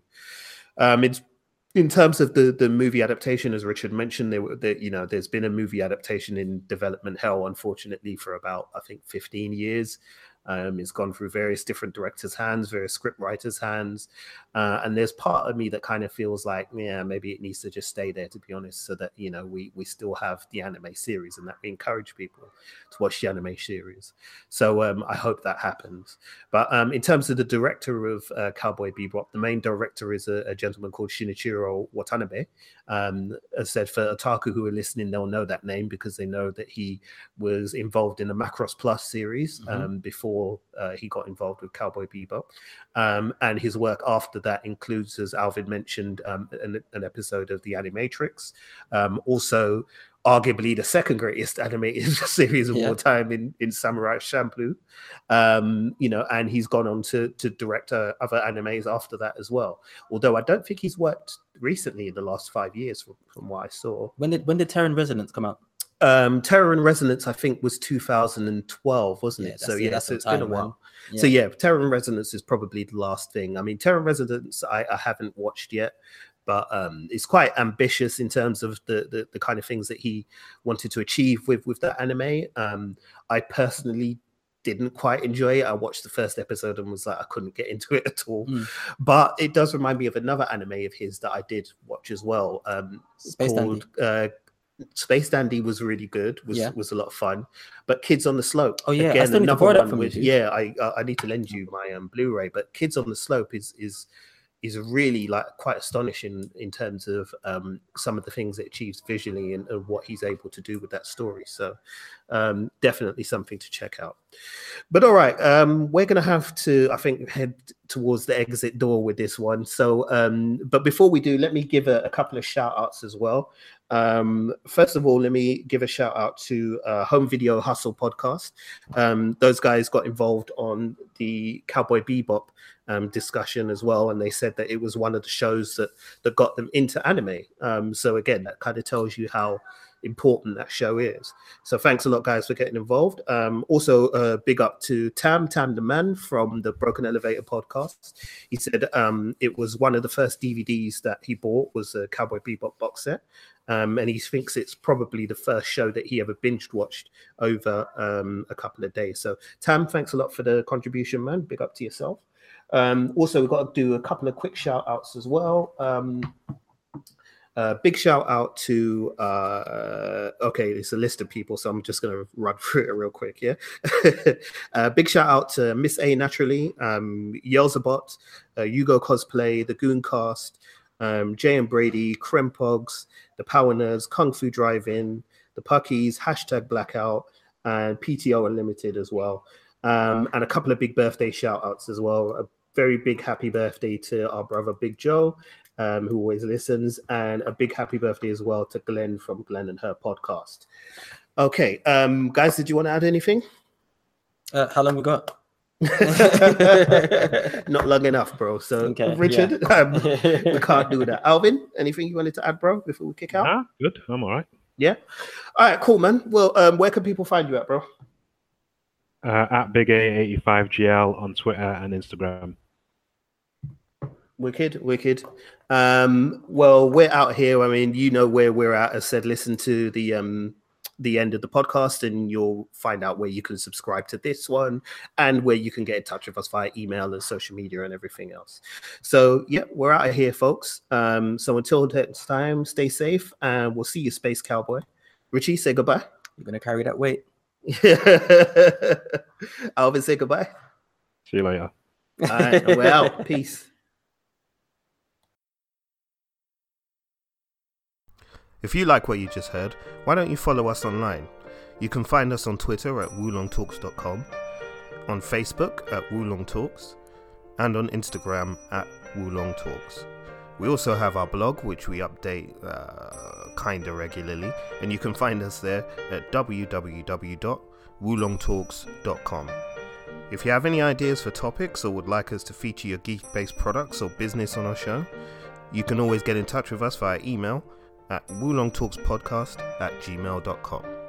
Um, it's in terms of the, the movie adaptation, as Richard mentioned, there were, there, you know, there's been a movie adaptation in development hell, unfortunately, for about, I think, fifteen years. Um, it's gone through various different directors' hands, various script writers' hands. Uh, and there's part of me that kind of feels like, yeah, maybe it needs to just stay there, to be honest, so that, you know, we, we still have the anime series and that we encourage people to watch the anime series. So um, I hope that happens. But um, in terms of the director of uh, Cowboy Bebop, the main director is a, a gentleman called Shinichiro Watanabe. Um, as said, for otaku who are listening, they'll know that name because they know that he was involved in the Macross Plus series mm-hmm. um, before Uh, he got involved with Cowboy Bebop, um, and his work after that includes, as Alvin mentioned, um, an, an episode of The Animatrix, um, also arguably the second greatest animated series of yeah. all time in, in Samurai Champloo, um, you know, and he's gone on to, to direct uh, other animes after that as well. Although I don't think he's worked recently in the last five years from, from what I saw. When did, when did Terror in Resonance come out? Um, Terror in Resonance, I think, was two thousand twelve, wasn't it? Yeah, so, yeah, so it's been a while. Yeah. So, yeah, Terror in Resonance is probably the last thing. I mean, Terror in Resonance, I, I haven't watched yet, but um, it's quite ambitious in terms of the, the, the kind of things that he wanted to achieve with, with that anime. Um, I personally didn't quite enjoy it. I watched the first episode and was like, I couldn't get into it at all. Mm. But it does remind me of another anime of his that I did watch as well. Um, Space called, Dandy. Uh, Space Dandy was really good, was yeah. was a lot of fun. But Kids on the Slope, oh yeah, again, I still need another to borrow one from with, you. Yeah, I I need to lend you my um, Blu-ray. But Kids on the Slope is is is really like quite astonishing in terms of um, some of the things it achieves visually and, and what he's able to do with that story. So um, definitely something to check out. But all right, um, we're going to have to, I think, head towards the exit door with this one. So, um, but before we do, let me give a, a couple of shout outs as well. Um, first of all, let me give a shout out to uh, Home Video Hustle Podcast. Um, those guys got involved on the Cowboy Bebop um, discussion as well, and they said that it was one of the shows that, that got them into anime. Um, so again, that kind of tells you how important that show is. So thanks a lot, guys, for getting involved. Um, also, uh, big up to Tam, Tam the Man from the Broken Elevator podcast. He said um, it was one of the first D V Ds that he bought was a Cowboy Bebop box set. Um, and he thinks it's probably the first show that he ever binged watched over um, a couple of days. So Tam, thanks a lot for the contribution, man. Big up to yourself. Um, also, we've got to do a couple of quick shout outs as well. Um, Uh, big shout out to, uh, okay, it's a list of people, so I'm just going to run through it real quick, yeah? uh, big shout out to Miss A Naturally, um, Yelzabot, uh, Hugo Cosplay, The Gooncast, um, Jay and Brady, Krempogs, The Power Nerds, Kung Fu Drive-In, The Puckies, Hashtag Blackout, and P T O Unlimited as well. Um, and a couple of big birthday shout outs as well. A very big happy birthday to our brother Big Joe, Um, who always listens, and a big happy birthday as well to Glenn from Glenn and Her Podcast. Okay, um, guys, did you want to add anything? Uh, how long we got? Not long enough, bro. So, okay, Richard, yeah. um, we can't do that. Alvin, anything you wanted to add, bro, before we kick out? Nah, good, I'm all right. Yeah? All right, cool, man. Well, um, where can people find you at, bro? Uh, at Big A eighty-five G L on Twitter and Instagram. Wicked, wicked. Um, well, we're out here. I mean, you know where we're at. As said, listen to the um, the end of the podcast and you'll find out where you can subscribe to this one and where you can get in touch with us via email and social media and everything else. So, yeah, we're out of here, folks. Um, so until next time, stay safe and we'll see you, Space Cowboy. Richie, say goodbye. You're going to carry that weight. Alvin, say goodbye. See you later. All right, we're out. Peace. If you like what you just heard, why don't you follow us online? You can find us on Twitter at wulong talks dot com, on Facebook at Wulong Talks, and on Instagram at Wulong Talks. We also have our blog, which we update uh, kind of regularly, and you can find us there at w w w dot wulong talks dot com. If you have any ideas for topics or would like us to feature your geek-based products or business on our show, you can always get in touch with us via email at wulong talks podcast at gmail dot com.